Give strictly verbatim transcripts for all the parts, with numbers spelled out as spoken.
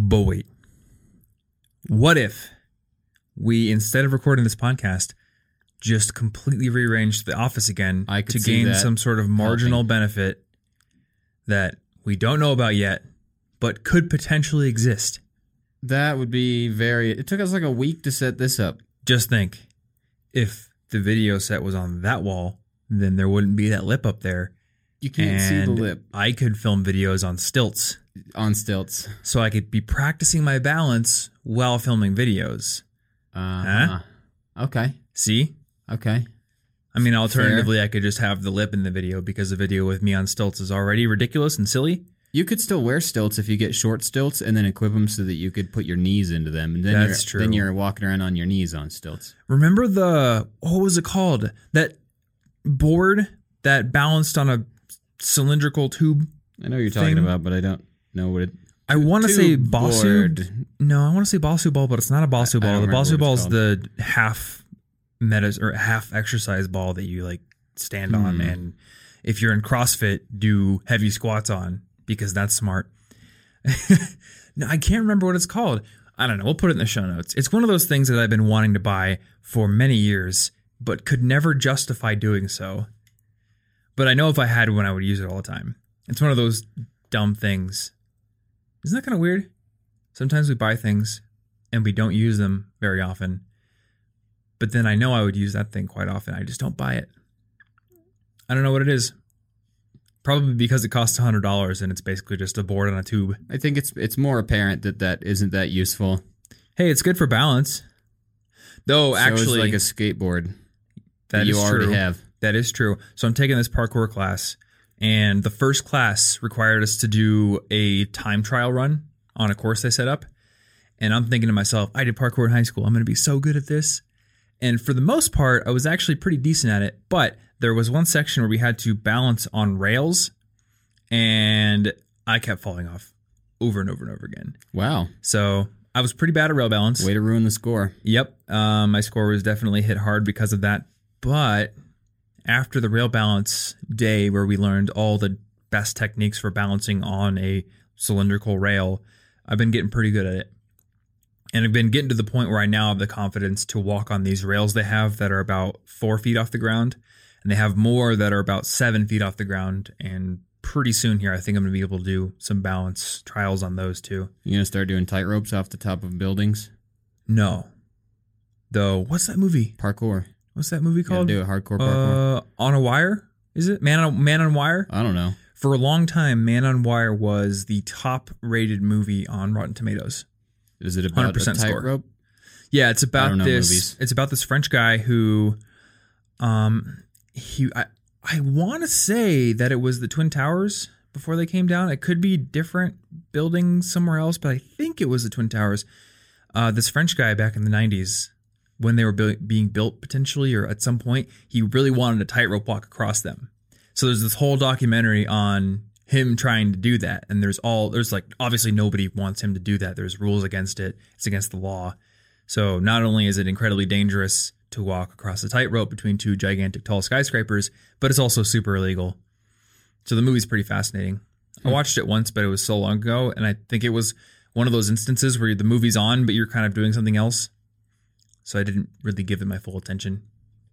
But wait, what if we, instead of recording this podcast, just completely rearranged the office again I could to gain some sort of marginal helping. benefit that we don't know about yet, but could potentially exist? That would be very... It took us like a week to set this up. Just think, if the video set was on that wall, then there wouldn't be that lip up there. You can't and see the lip. I could film videos on stilts. On stilts. So I could be practicing my balance while filming videos. Uh, huh? Okay. See? Okay. I mean, alternatively, Fair. I could just have the lip in the video because the video with me on stilts is already ridiculous and silly. You could still wear stilts if you get short stilts and then equip them so that you could put your knees into them. And then That's you're, true. Then you're walking around on your knees on stilts. Remember the, what was it called? That board that balanced on a cylindrical tube? I know what you're thing? talking about, but I don't know what it... I want to say Basu... Board. No, I want to say Basu ball, but it's not a Basu ball. The Basu ball is called. the half metas or half exercise ball that you like stand mm. on, and if you're in CrossFit, do heavy squats on because that's smart. No, I can't remember what it's called. I don't know. We'll put it in the show notes. It's one of those things that I've been wanting to buy for many years, but could never justify doing so. But I know if I had one, I would use it all the time. It's one of those dumb things. Isn't that kind of weird? Sometimes we buy things and we don't use them very often. But then I know I would use that thing quite often. I just don't buy it. I don't know what it is. Probably because it costs one hundred dollars and it's basically just a board on a tube. I think it's it's more apparent that that isn't that useful. Hey, it's good for balance. Though, so actually... it's like a skateboard that, that you already true. have. That is true. So I'm taking this parkour class, and the first class required us to do a time trial run on a course they set up. And I'm thinking to myself, I did parkour in high school. I'm going to be so good at this. And for the most part, I was actually pretty decent at it. But there was one section where we had to balance on rails, and I kept falling off over and over and over again. Wow. So I was pretty bad at rail balance. Way to ruin the score. Yep. Um, my score was definitely hit hard because of that. But after the rail balance day where we learned all the best techniques for balancing on a cylindrical rail, I've been getting pretty good at it. And I've been getting to the point where I now have the confidence to walk on these rails they have that are about four feet off the ground. And they have more that are about seven feet off the ground. And pretty soon here, I think I'm going to be able to do some balance trials on those too. You're going to start doing tight ropes off the top of buildings? No. Though, what's that movie? Parkour. What's that movie called? You gotta do it, hardcore parkour. Uh, on a Wire, is it? Man on, Man on Wire? I don't know. For a long time, Man on Wire was the top-rated movie on Rotten Tomatoes. Is it about a tightrope? Yeah, it's about know, this. Movies. It's about this French guy who, um, he I I want to say that it was the Twin Towers before they came down. It could be different buildings somewhere else, but I think it was the Twin Towers. Uh, this French guy back in the nineties, when they were be- being built potentially, or at some point, he really wanted a tightrope walk across them. So there's this whole documentary on him trying to do that, and there's all there's like obviously nobody wants him to do that. There's rules against it. It's against the law. So not only is it incredibly dangerous to walk across a tightrope between two gigantic tall skyscrapers, but it's also super illegal. So the movie's pretty fascinating. I watched it once, but it was so long ago, and I think it was one of those instances where the movie's on, but you're kind of doing something else. So I didn't really give it my full attention.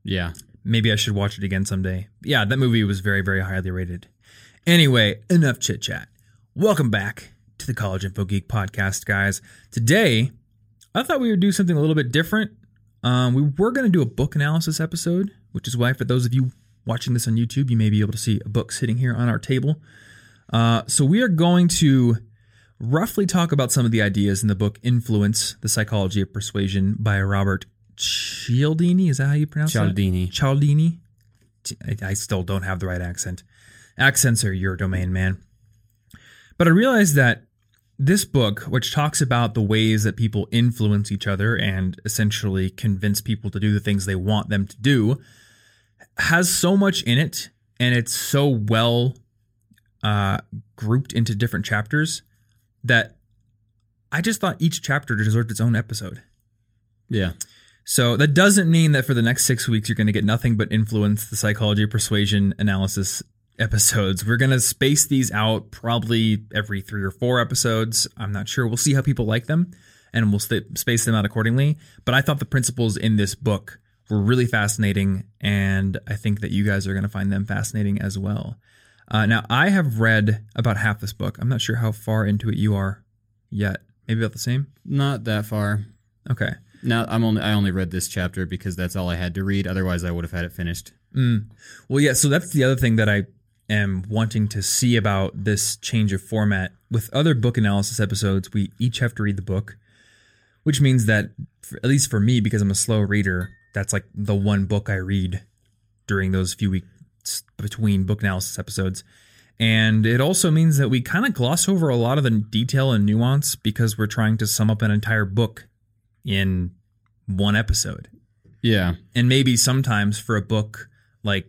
Yeah. Maybe I should watch it again someday. Yeah, that movie was very, very highly rated. Anyway, enough chit-chat. Welcome back to the College Info Geek Podcast, guys. Today, I thought we would do something a little bit different. Um, we were going to do a book analysis episode, which is why for those of you watching this on YouTube, you may be able to see a book sitting here on our table. Uh, so we are going to roughly talk about some of the ideas in the book Influence: The Psychology of Persuasion by Robert Cialdini. Is that how you pronounce Cialdini. it? Cialdini. Cialdini. I still don't have the right accent. Accents are your domain, man. But I realized that this book, which talks about the ways that people influence each other and essentially convince people to do the things they want them to do, has so much in it, and it's so well uh, grouped into different chapters that I just thought each chapter deserved its own episode. Yeah. So that doesn't mean that for the next six weeks you're going to get nothing but Influence: The Psychology of Persuasion analysis episodes. We're going to space these out probably every three or four episodes. I'm not sure. We'll see how people like them, and we'll st- space them out accordingly. But I thought the principles in this book were really fascinating, and I think that you guys are going to find them fascinating as well. Uh, now, I have read about half this book. I'm not sure how far into it you are yet. Maybe about the same? Not that far. Okay. Now, I'm only I only read this chapter because that's all I had to read. Otherwise, I would have had it finished. Mm. Well, yeah, so that's the other thing that I am wanting to see about this change of format. With other book analysis episodes, we each have to read the book, which means that, for, at least for me, because I'm a slow reader, that's like the one book I read during those few weeks between book analysis episodes. And it also means that we kind of gloss over a lot of the detail and nuance because we're trying to sum up an entire book in one episode. Yeah. And maybe sometimes for a book like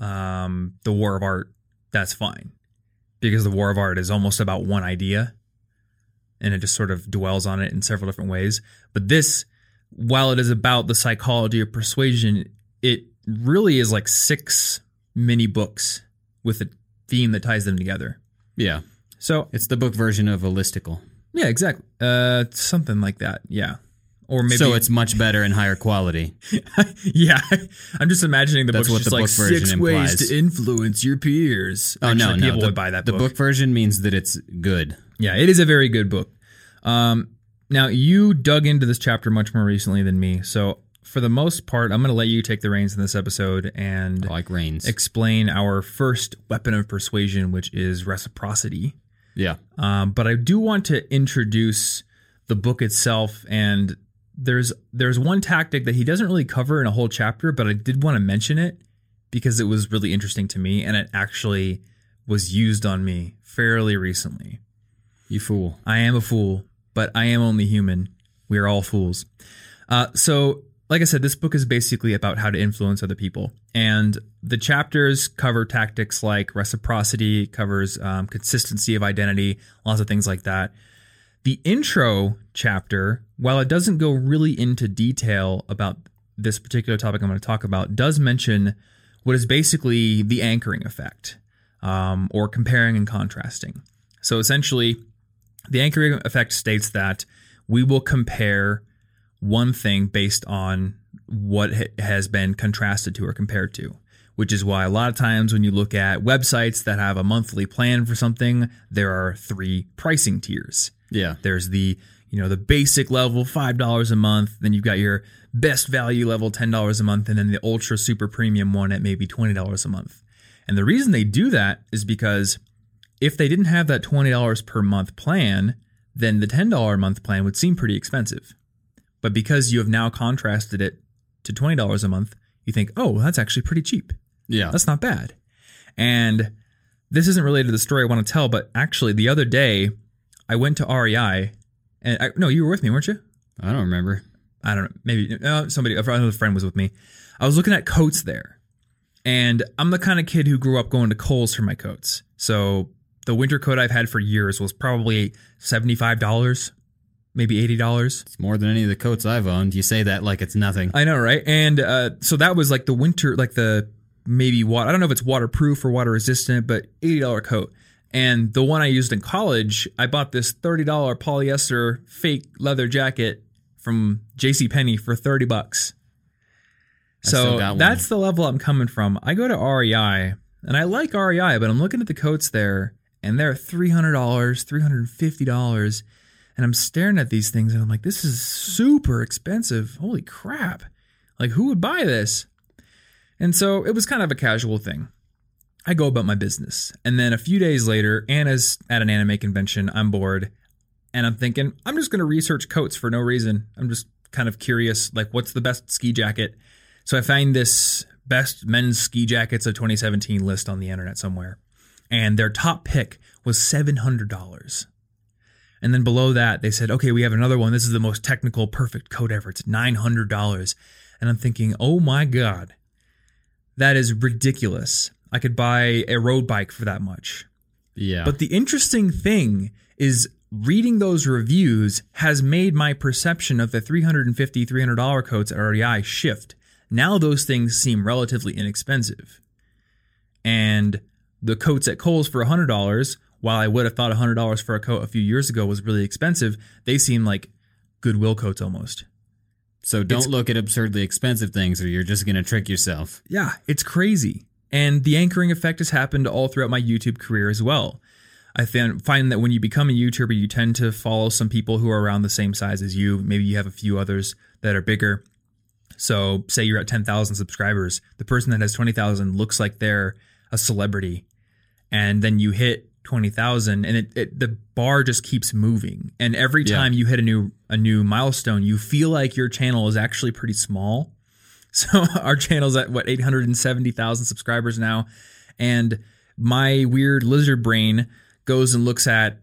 um, The War of Art, that's fine, because The War of Art is almost about one idea and it just sort of dwells on it in several different ways. But this, while it is about the psychology of persuasion, it really is like six mini books with a theme that ties them together. Yeah. So it's the book version of a listicle. Yeah, exactly. Uh, something like that. Yeah. Or maybe so it's much better and higher quality. Yeah. I'm just imagining the book's just the like book six implies. Ways to influence your peers. Oh, Actually, no, people no. The, would buy that the book. The book version means that it's good. Yeah, it is a very good book. Um, now, you dug into this chapter much more recently than me. So for the most part, I'm going to let you take the reins in this episode and I like reins. Explain our first weapon of persuasion, which is reciprocity. Yeah. Um, but I do want to introduce the book itself, and there's there's one tactic that he doesn't really cover in a whole chapter, but I did want to mention it because it was really interesting to me, and it actually was used on me fairly recently. You fool. I am a fool, but I am only human. We are all fools. Uh, so, like I said, this book is basically about how to influence other people, and the chapters cover tactics like reciprocity, covers um, consistency of identity, lots of things like that. The intro chapter, while it doesn't go really into detail about this particular topic I'm going to talk about, does mention what is basically the anchoring effect, um, or comparing and contrasting. So essentially, the anchoring effect states that we will compare one thing based on what has been contrasted to or compared to, which is why a lot of times when you look at websites that have a monthly plan for something, there are three pricing tiers. Yeah. There's the, you know, the basic level, five dollars a month. Then you've got your best value level, ten dollars a month. And then the ultra super premium one at maybe twenty dollars a month. And the reason they do that is because if they didn't have that twenty dollars per month plan, then the ten dollars a month plan would seem pretty expensive. But because you have now contrasted it to twenty dollars a month, you think, oh, well, that's actually pretty cheap. Yeah. That's not bad. And this isn't related to the story I want to tell, but actually the other day I went to R E I and I, no, you were with me, weren't you? I don't remember. I don't know. Maybe uh, somebody, another friend was with me. I was looking at coats there, and I'm the kind of kid who grew up going to Kohl's for my coats. So the winter coat I've had for years was probably seventy-five dollars. Maybe eighty dollars. It's more than any of the coats I've owned. You say that like it's nothing. I know, right? And uh, so that was like the winter, like the maybe, water. I don't know if it's waterproof or water resistant, but eighty dollars coat. And the one I used in college, I bought this thirty dollars polyester fake leather jacket from JCPenney for thirty bucks. So that's the level I'm coming from. I go to R E I, and I like R E I, but I'm looking at the coats there, and they're three hundred dollars, three hundred fifty dollars. And I'm staring at these things, and I'm like, this is super expensive. Holy crap. Like, who would buy this? And so it was kind of a casual thing. I go about my business. And then a few days later, Anna's at an anime convention. I'm bored. And I'm thinking, I'm just going to research coats for no reason. I'm just kind of curious, like, what's the best ski jacket? So I find this best men's ski jackets of twenty seventeen list on the internet somewhere. And their top pick was seven hundred dollars. And then below that, they said, okay, we have another one. This is the most technical, perfect coat ever. It's nine hundred dollars. And I'm thinking, oh my God, that is ridiculous. I could buy a road bike for that much. Yeah. But the interesting thing is reading those reviews has made my perception of the three hundred fifty dollars, three hundred dollars coats at R E I shift. Now those things seem relatively inexpensive. and the coats at Kohl's for one hundred dollars, while I would have thought one hundred dollars for a coat a few years ago was really expensive, they seem like Goodwill coats almost. So don't it's, look at absurdly expensive things or you're just going to trick yourself. Yeah, it's crazy. And the anchoring effect has happened all throughout my YouTube career as well. I find that when you become a YouTuber, you tend to follow some people who are around the same size as you. Maybe you have a few others that are bigger. So say you're at ten thousand subscribers. The person that has twenty thousand looks like they're a celebrity. And then you hit twenty thousand and it, it, the bar just keeps moving. And every time yeah. you hit a new a new milestone, you feel like your channel is actually pretty small. So our channel's at, what, eight hundred seventy thousand subscribers now. And my weird lizard brain goes and looks at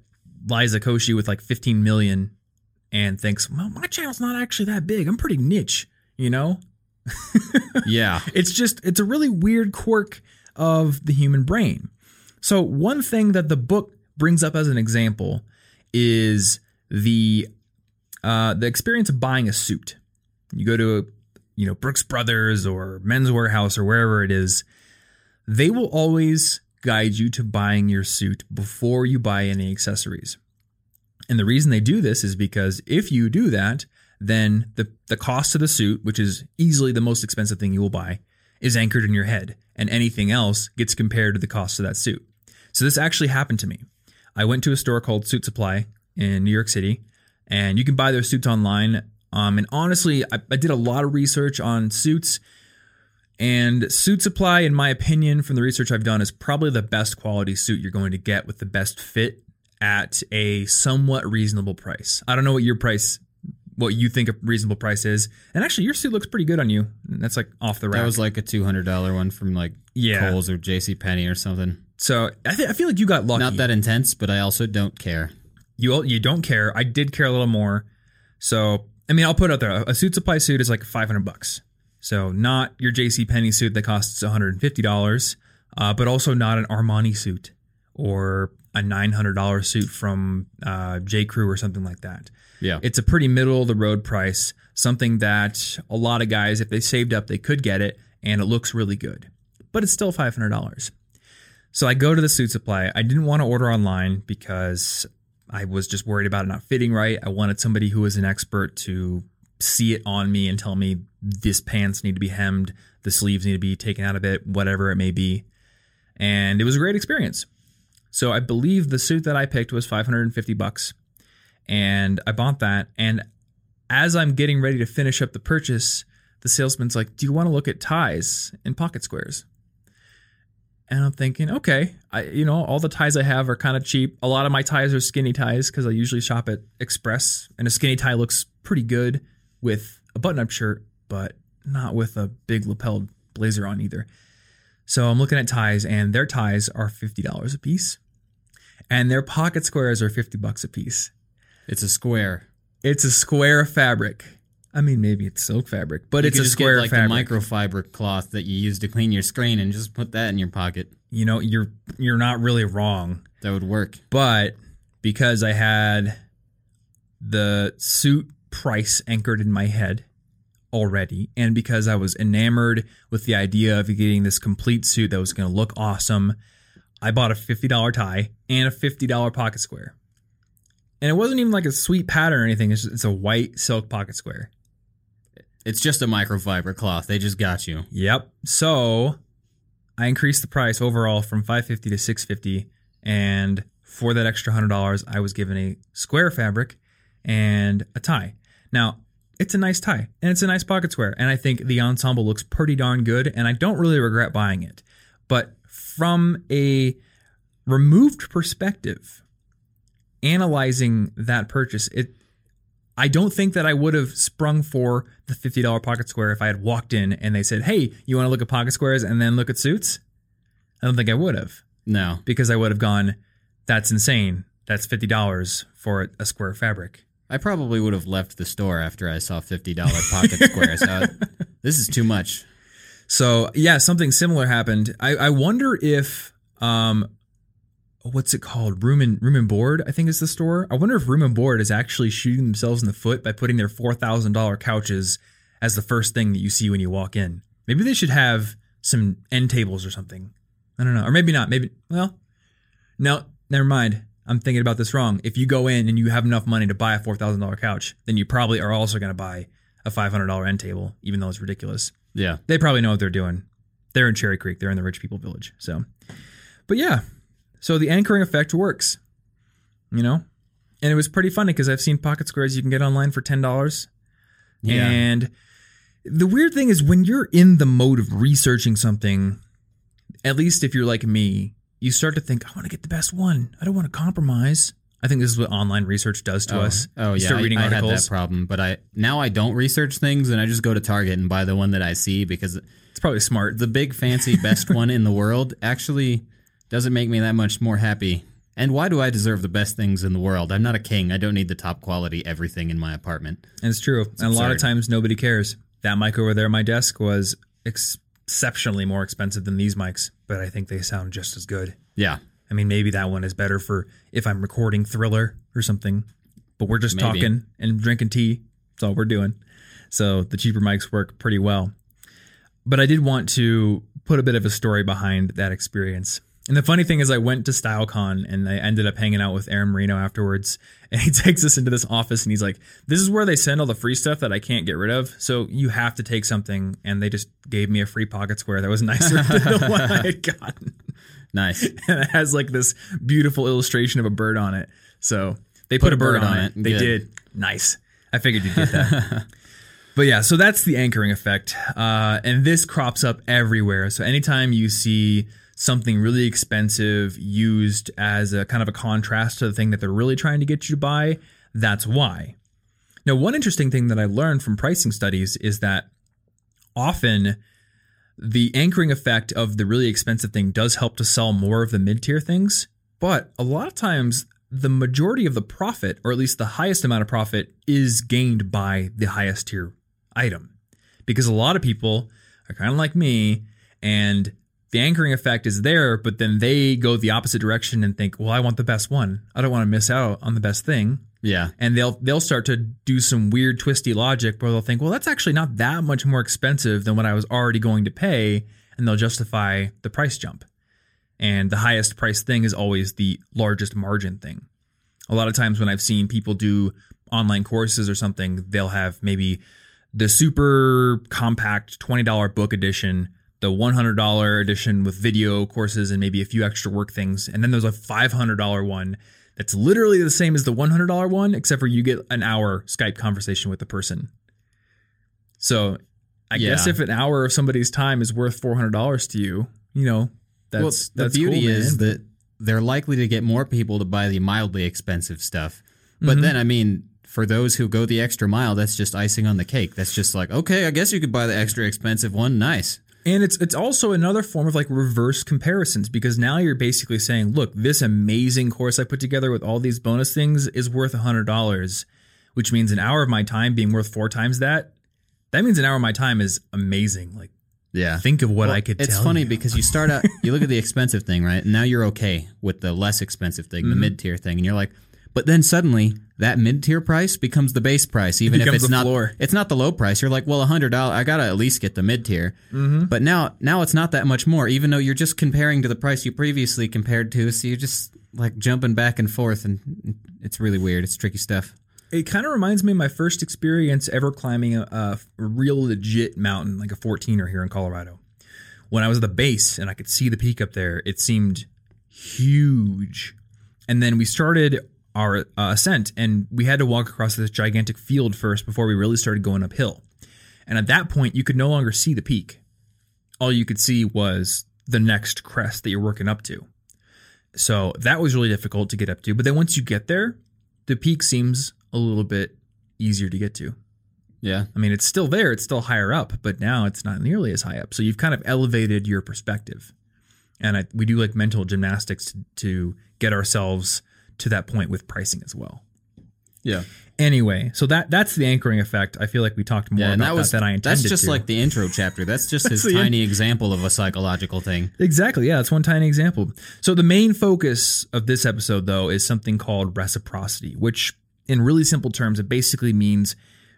Liza Koshy with like fifteen million and thinks, well, my channel's not actually that big. I'm pretty niche, you know? Yeah. It's just, it's a really weird quirk of the human brain. So one thing that the book brings up as an example is the uh, the experience of buying a suit. You go to, a, you know, Brooks Brothers or Men's Warehouse or wherever it is, they will always guide you to buying your suit before you buy any accessories. And the reason they do this is because if you do that, then the, the cost of the suit, which is easily the most expensive thing you will buy, is anchored in your head, and anything else gets compared to the cost of that suit. So this actually happened to me. I went to a store called Suit Supply in New York City, and you can buy their suits online. Um, and honestly, I, I did a lot of research on suits. And Suit Supply, in my opinion, from the research I've done, is probably the best quality suit you're going to get with the best fit at a somewhat reasonable price. I don't know what your price, what you think a reasonable price is. And actually, your suit looks pretty good on you. That's like off the rack. That was like a two hundred dollars one from like yeah. Kohl's or JCPenney or something. So I, th- I feel like you got lucky. Not that intense, but I also don't care. You you don't care. I did care a little more. So, I mean, I'll put it out there. A Suit Supply suit is like five hundred bucks. So not your JCPenney suit that costs one hundred fifty dollars, uh, but also not an Armani suit or a nine hundred dollars suit from uh, J.Crew or something like that. Yeah, it's a pretty middle-of-the-road price, something that a lot of guys, if they saved up, they could get it, and it looks really good. But it's still five hundred dollars. So I go to the Suit Supply. I didn't want to order online because I was just worried about it not fitting right. I wanted somebody who was an expert to see it on me and tell me this pants need to be hemmed, the sleeves need to be taken out of it, whatever it may be. And it was a great experience. So I believe the suit that I picked was five hundred fifty bucks, and I bought that. And as I'm getting ready to finish up the purchase, the salesman's like, do you want to look at ties and pocket squares? And I'm thinking, okay, I, you know, all the ties I have are kind of cheap. A lot of my ties are skinny ties because I usually shop at Express, and a skinny tie looks pretty good with a button-up shirt, but not with a big lapel blazer on either. So I'm looking at ties, and their ties are fifty dollars a piece, and their pocket squares are fifty bucks a piece. It's a square. It's a square of fabric. I mean, maybe it's silk fabric, but you it's a square of fabric. You could just get like the microfiber cloth that you use to clean your screen and just put that in your pocket. You know, you're you're not really wrong. That would work. But because I had the suit price anchored in my head already, and because I was enamored with the idea of getting this complete suit that was going to look awesome, I bought a fifty dollars tie and a fifty dollars pocket square. And it wasn't even like a sweet pattern or anything. It's, just, it's a white silk pocket square. It's just a microfiber cloth. They just got you. Yep. So I increased the price overall from five hundred fifty dollars to six hundred fifty dollars, and for that extra one hundred dollars, I was given a square fabric and a tie. Now, it's a nice tie, and it's a nice pocket square, and I think the ensemble looks pretty darn good, and I don't really regret buying it. But from a removed perspective, analyzing that purchase, it I don't think that I would have sprung for the fifty dollars pocket square if I had walked in and they said, hey, you want to look at pocket squares and then look at suits? I don't think I would have. No. Because I would have gone, that's insane. That's fifty dollars for a square fabric. I probably would have left the store after I saw fifty dollars pocket squares. So this is too much. So, yeah, something similar happened. I, I wonder if, um, what's it called? Room and, Room and Board, I think is the store. I wonder if Room and Board is actually shooting themselves in the foot by putting their four thousand dollars couches as the first thing that you see when you walk in. Maybe they should have some end tables or something. I don't know. Or maybe not. Maybe, well, no, never mind. I'm thinking about this wrong. If you go in and you have enough money to buy a four thousand dollars couch, then you probably are also going to buy a five hundred dollars end table, even though it's ridiculous. Yeah. They probably know what they're doing. They're in Cherry Creek. They're in the rich people village. So, but yeah. So the anchoring effect works, you know? And it was pretty funny because I've seen pocket squares you can get online for ten dollars. Yeah. And the weird thing is when you're in the mode of researching something, at least if you're like me, you start to think, I want to get the best one. I don't want to compromise. I think this is what online research does to oh. us. Oh, you yeah. Start reading I, articles. I had that problem, but I now I don't research things, and I just go to Target and buy the one that I see because it's probably smart. The big, fancy, best one in the world actually doesn't make me that much more happy. And why do I deserve the best things in the world? I'm not a king. I don't need the top quality everything in my apartment. And it's true. It's and absurd. A lot of times nobody cares. That mic over there at my desk was exceptionally more expensive than these mics, but I think they sound just as good. Yeah. I mean, maybe that one is better for if I'm recording Thriller or something, but we're just maybe. talking and drinking tea. That's all we're doing. So the cheaper mics work pretty well. But I did want to put a bit of a story behind that experience. And the funny thing is I went to StyleCon and I ended up hanging out with Aaron Marino afterwards. And he takes us into this office and he's like, this is where they send all the free stuff that I can't get rid of. So you have to take something. And they just gave me a free pocket square that was nicer than the one I had gotten. Nice. And it has like this beautiful illustration of a bird on it. So they put, put a bird, bird on it. it. They Good. did. Nice. I figured you'd get that. But yeah, so that's the anchoring effect. Uh, and this crops up everywhere. So anytime you see something really expensive used as a kind of a contrast to the thing that they're really trying to get you to buy, that's why. Now, one interesting thing that I learned from pricing studies is that often the anchoring effect of the really expensive thing does help to sell more of the mid-tier things, but a lot of times the majority of the profit, or at least the highest amount of profit, is gained by the highest tier item. Because a lot of people are kind of like me, and the anchoring effect is there, but then they go the opposite direction and think, well, I want the best one. I don't want to miss out on the best thing. Yeah. And they'll they'll start to do some weird twisty logic where they'll think, well, that's actually not that much more expensive than what I was already going to pay. And they'll justify the price jump. And the highest price thing is always the largest margin thing. A lot of times when I've seen people do online courses or something, they'll have maybe the super compact twenty dollars book edition, the one hundred dollars edition with video courses and maybe a few extra work things. And then there's a five hundred dollars one that's literally the same as the one hundred dollars one, except for you get an hour Skype conversation with the person. So I yeah. guess if an hour of somebody's time is worth four hundred dollars to you, you know, that's, well, the that's beauty cool, is man. That they're likely to get more people to buy the mildly expensive stuff. But mm-hmm. then, I mean, for those who go the extra mile, that's just icing on the cake. That's just like, okay, I guess you could buy the extra expensive one. Nice. And it's it's also another form of like reverse comparisons, because now you're basically saying, look, this amazing course I put together with all these bonus things is worth one hundred dollars, which means an hour of my time being worth four times that. That means an hour of my time is amazing. Like, yeah, think of what well, I could tell you. It's funny because you start out, you look at the expensive thing, right? And now you're okay with the less expensive thing, mm-hmm. the mid-tier thing. And you're like, but then suddenly that mid-tier price becomes the base price, even it if it's not floor. It's not the low price. You're like, well, one hundred dollars, I got to at least get the mid-tier. Mm-hmm. But now now it's not that much more, even though you're just comparing to the price you previously compared to. So you're just like jumping back and forth, and it's really weird. It's tricky stuff. It kind of reminds me of my first experience ever climbing a, a real legit mountain, like a fourteener here in Colorado. When I was at the base and I could see the peak up there, it seemed huge. And then we started our uh, ascent, and we had to walk across this gigantic field first before we really started going uphill. And at that point, you could no longer see the peak. All you could see was the next crest that you're working up to. So that was really difficult to get up to. But then once you get there, the peak seems a little bit easier to get to. Yeah. I mean, it's still there. It's still higher up, but now it's not nearly as high up. So you've kind of elevated your perspective. And I, we do like mental gymnastics to, to get ourselves to that point with pricing as well. Yeah. Anyway, so that that's the anchoring effect. I feel like we talked more yeah, about that, was, that than I intended to. That's just to. like the intro chapter. That's just that's his tiny in- example of a psychological thing. Exactly. Yeah, that's one tiny example. So the main focus of this episode, though, is something called reciprocity, which in really simple terms, it basically means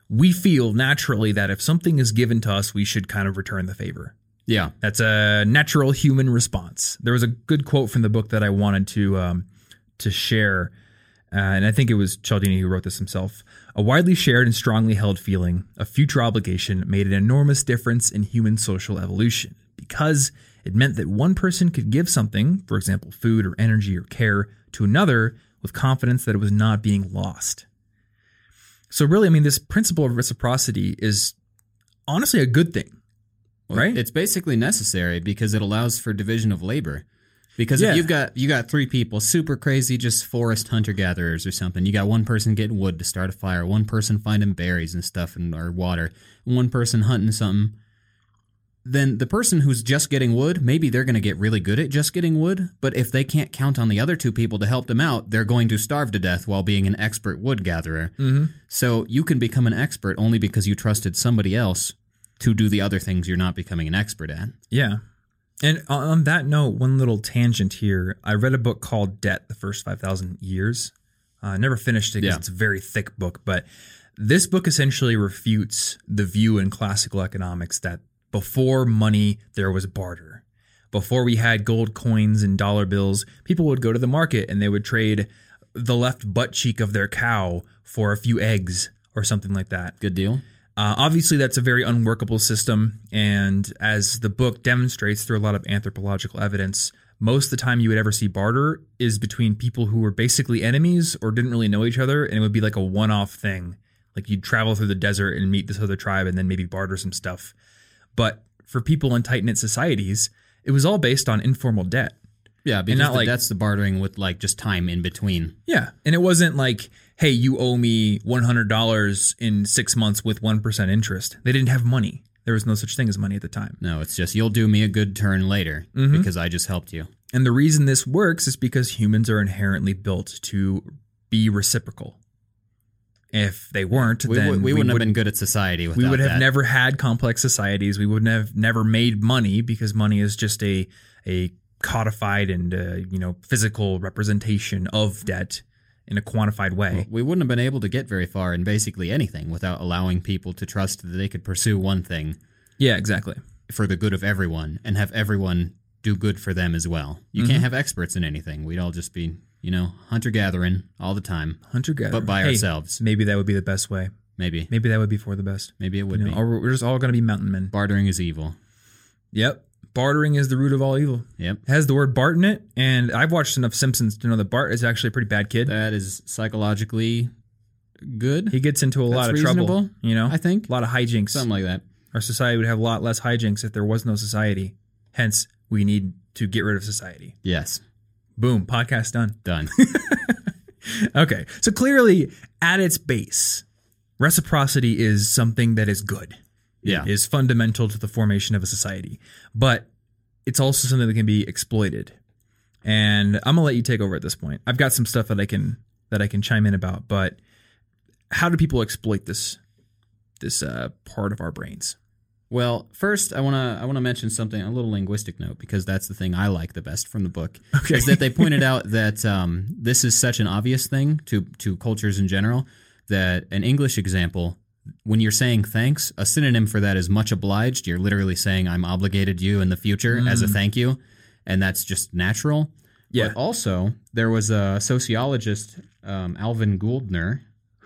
we feel naturally that if something is given to us, we should kind of return the favor. Yeah, that's a natural human response. There was a good quote from the book that I wanted to um, to share, uh, and I think it was Cialdini who wrote this himself. A widely shared and strongly held feeling of future obligation made an enormous difference in human social evolution because it meant that one person could give something, for example, food or energy or care, to another with confidence that it was not being lost. So really, I mean, this principle of reciprocity is honestly a good thing. Well, right? It's basically necessary because it allows for division of labor. Because yeah. if you've got you got three people, super crazy, just forest hunter-gatherers or something. You got one person getting wood to start a fire, one person finding berries and stuff and or water, and one person hunting something. Then the person who's just getting wood, maybe they're going to get really good at just getting wood. But if they can't count on the other two people to help them out, they're going to starve to death while being an expert wood gatherer. Mm-hmm. So you can become an expert only because you trusted somebody else to do the other things you're not becoming an expert at. Yeah. And on that note, one little tangent here. I read a book called Debt: The First five thousand Years. I uh, never finished it because yeah. it's a very thick book. But this book essentially refutes the view in classical economics that before money, there was barter. Before we had gold coins and dollar bills, people would go to the market and they would trade the left butt cheek of their cow for a few eggs or something like that. Good deal. Uh, obviously, that's a very unworkable system, and as the book demonstrates through a lot of anthropological evidence, most of the time you would ever see barter is between people who were basically enemies or didn't really know each other, and it would be like a one-off thing. Like you'd travel through the desert and meet this other tribe and then maybe barter some stuff. But for people in tight-knit societies, it was all based on informal debt. Yeah, because not the, like, that's the bartering with like just time in between. Yeah, and it wasn't like, hey, you owe me one hundred dollars in six months with one percent interest. They didn't have money. There was no such thing as money at the time. No, it's just you'll do me a good turn later mm-hmm. because I just helped you. And the reason this works is because humans are inherently built to be reciprocal. If they weren't, we, then we, we, we wouldn't would, have been good at society without that. We would have that. never had complex societies. We wouldn't have never made money because money is just a a codified and uh, you know physical representation of debt in a quantified way. We wouldn't have been able to get very far in basically anything without allowing people to trust that they could pursue one thing. Yeah, exactly. For the good of everyone and have everyone do good for them as well. You mm-hmm. can't have experts in anything. We'd all just be, you know, hunter-gathering all the time. Hunter-gathering. But by hey, ourselves. Maybe that would be the best way. Maybe. Maybe that would be for the best. Maybe it would you know, be. Or we're just all going to be mountain men. Bartering is evil. Yep. Bartering is the root of all evil. Yep. It has the word Bart in it, and I've watched enough Simpsons to know that Bart is actually a pretty bad kid. That is psychologically good. He gets into a That's lot of reasonable, trouble, you know? I think. A lot of hijinks. Something like that. Our society would have a lot less hijinks if there was no society. Hence, we need to get rid of society. Yes. Boom. Podcast done. Done. Okay. So clearly, at its base, reciprocity is something that is good. Yeah. Is fundamental to the formation of a society, but it's also something that can be exploited. And I'm gonna let you take over at this point. I've got some stuff that I can that I can chime in about, but how do people exploit this this uh, part of our brains? Well, first I wanna I wanna mention something, a little linguistic note, because that's the thing I like the best from the book. Okay. Is that they pointed out that um, this is such an obvious thing to to cultures in general that an English example. When you're saying thanks, a synonym for that is much obliged. You're literally saying I'm obligated you in the future mm. as a thank you, and that's just natural. Yeah. But also, there was a sociologist, um, Alvin Gouldner,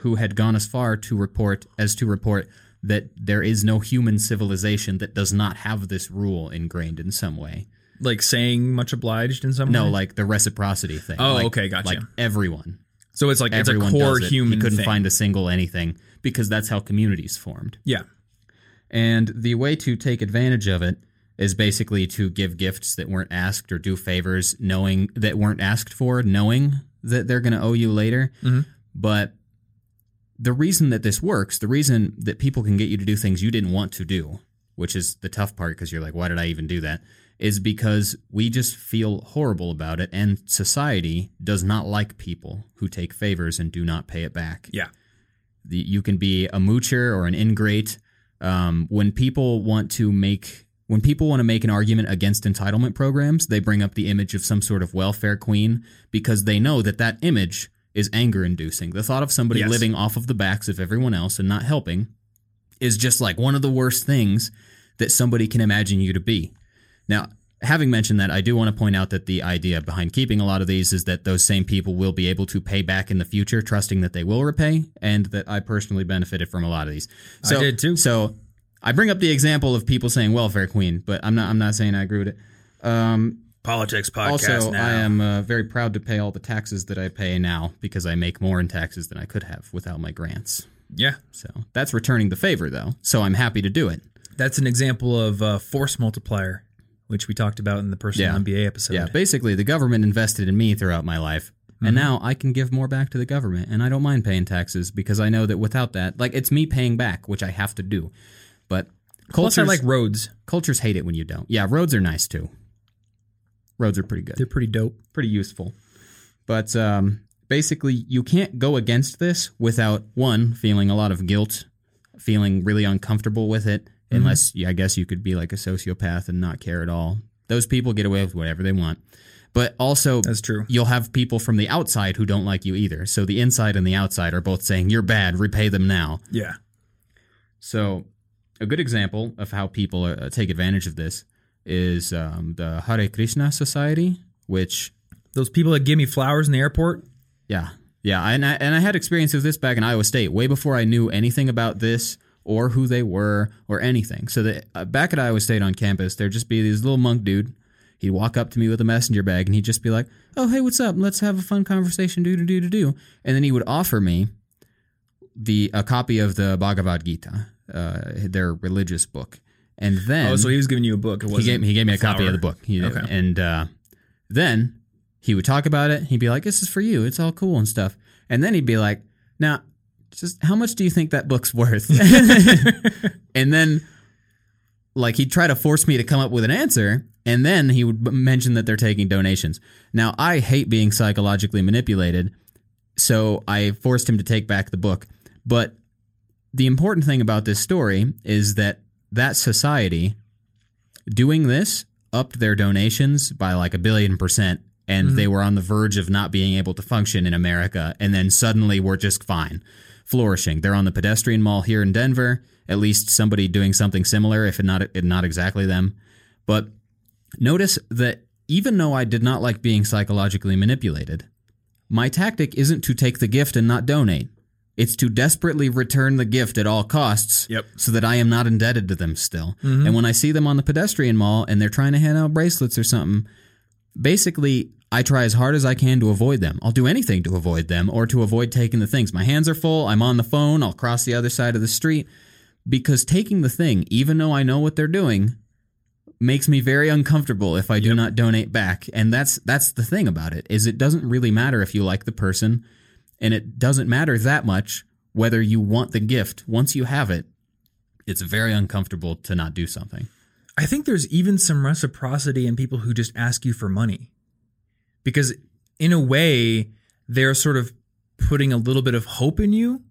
who had gone as far to report as to report that there is no human civilization that does not have this rule ingrained in some way. Like saying much obliged in some no, way? No, like the reciprocity thing. Oh, like, okay, gotcha. Like everyone. So it's like everyone it's a core it. human thing. He couldn't thing. find a single anything because that's how communities formed. Yeah. And the way to take advantage of it is basically to give gifts that weren't asked or do favors knowing that weren't asked for, knowing that they're going to owe you later. Mm-hmm. But the reason that this works, the reason that people can get you to do things you didn't want to do, which is the tough part because you're like, why did I even do that? Is because we just feel horrible about it, and society does not like people who take favors and do not pay it back. Yeah. The, you can be a moocher or an ingrate. Um, when people want to make when people want to make an argument against entitlement programs, they bring up the image of some sort of welfare queen because they know that that image is anger-inducing. The thought of somebody yes. living off of the backs of everyone else and not helping is just like one of the worst things that somebody can imagine you to be. Now, having mentioned that, I do want to point out that the idea behind keeping a lot of these is that those same people will be able to pay back in the future, trusting that they will repay, and that I personally benefited from a lot of these. So, I did too. So I bring up the example of people saying welfare queen, but I'm not I'm not saying I agree with it. Um, Politics podcast also, now. I am uh, very proud to pay all the taxes that I pay now because I make more in taxes than I could have without my grants. Yeah. So that's returning the favor, though, so I'm happy to do it. That's an example of uh, force multiplier, which we talked about in the personal yeah. M B A episode. Yeah, basically the government invested in me throughout my life, mm-hmm. and now I can give more back to the government, and I don't mind paying taxes because I know that without that, like, it's me paying back, which I have to do. But cultures, Plus I like roads. Cultures hate it when you don't. Yeah, roads are nice, too. Roads are pretty good. They're pretty dope. Pretty useful. But um, basically, you can't go against this without, one, feeling a lot of guilt, feeling really uncomfortable with it, mm-hmm. unless, yeah, I guess you could be like a sociopath and not care at all. Those people get away with whatever they want. But also, that's true. You'll have people from the outside who don't like you either. So the inside and the outside are both saying, you're bad, repay them now. Yeah. So a good example of how people uh, take advantage of this is um, the Hare Krishna Society, which... Those people that give me flowers in the airport? Yeah. Yeah, and I, and I had experience with this back in Iowa State, way before I knew anything about this or who they were or anything. So that, uh, back at Iowa State on campus, there'd just be this little monk dude. He'd walk up to me with a messenger bag, and he'd just be like, oh, hey, what's up? Let's have a fun conversation, do-do-do-do-do. And then he would offer me the a copy of the Bhagavad Gita, uh, their religious book. And then, oh, so he was giving you a book. It wasn't he gave he gave me a, a copy of the book. He, okay. And uh, then he would talk about it. He'd be like, "This is for you. It's all cool and stuff." And then he'd be like, "Now, just how much do you think that book's worth?" And then, like, he'd try to force me to come up with an answer. And then he would mention that they're taking donations. Now, I hate being psychologically manipulated, so I forced him to take back the book. But the important thing about this story is that. That society doing this upped their donations by like a billion percent, and mm-hmm. they were on the verge of not being able to function in America, and then suddenly we're just fine, flourishing. They're on the pedestrian mall here in Denver, at least somebody doing something similar, if not, if not exactly them. But notice that even though I did not like being psychologically manipulated, my tactic isn't to take the gift and not donate. It's to desperately return the gift at all costs yep. so that I am not indebted to them still. Mm-hmm. And when I see them on the pedestrian mall and they're trying to hand out bracelets or something, basically I try as hard as I can to avoid them. I'll do anything to avoid them or to avoid taking the things. My hands are full. I'm on the phone. I'll cross the other side of the street because taking the thing, even though I know what they're doing, makes me very uncomfortable if I do yep. not donate back. And that's that's the thing about it is it doesn't really matter if you like the person. And it doesn't matter that much whether you want the gift. Once you have it, it's very uncomfortable to not do something. I think there's even some reciprocity in people who just ask you for money. Because in a way, they're sort of putting a little bit of hope in you.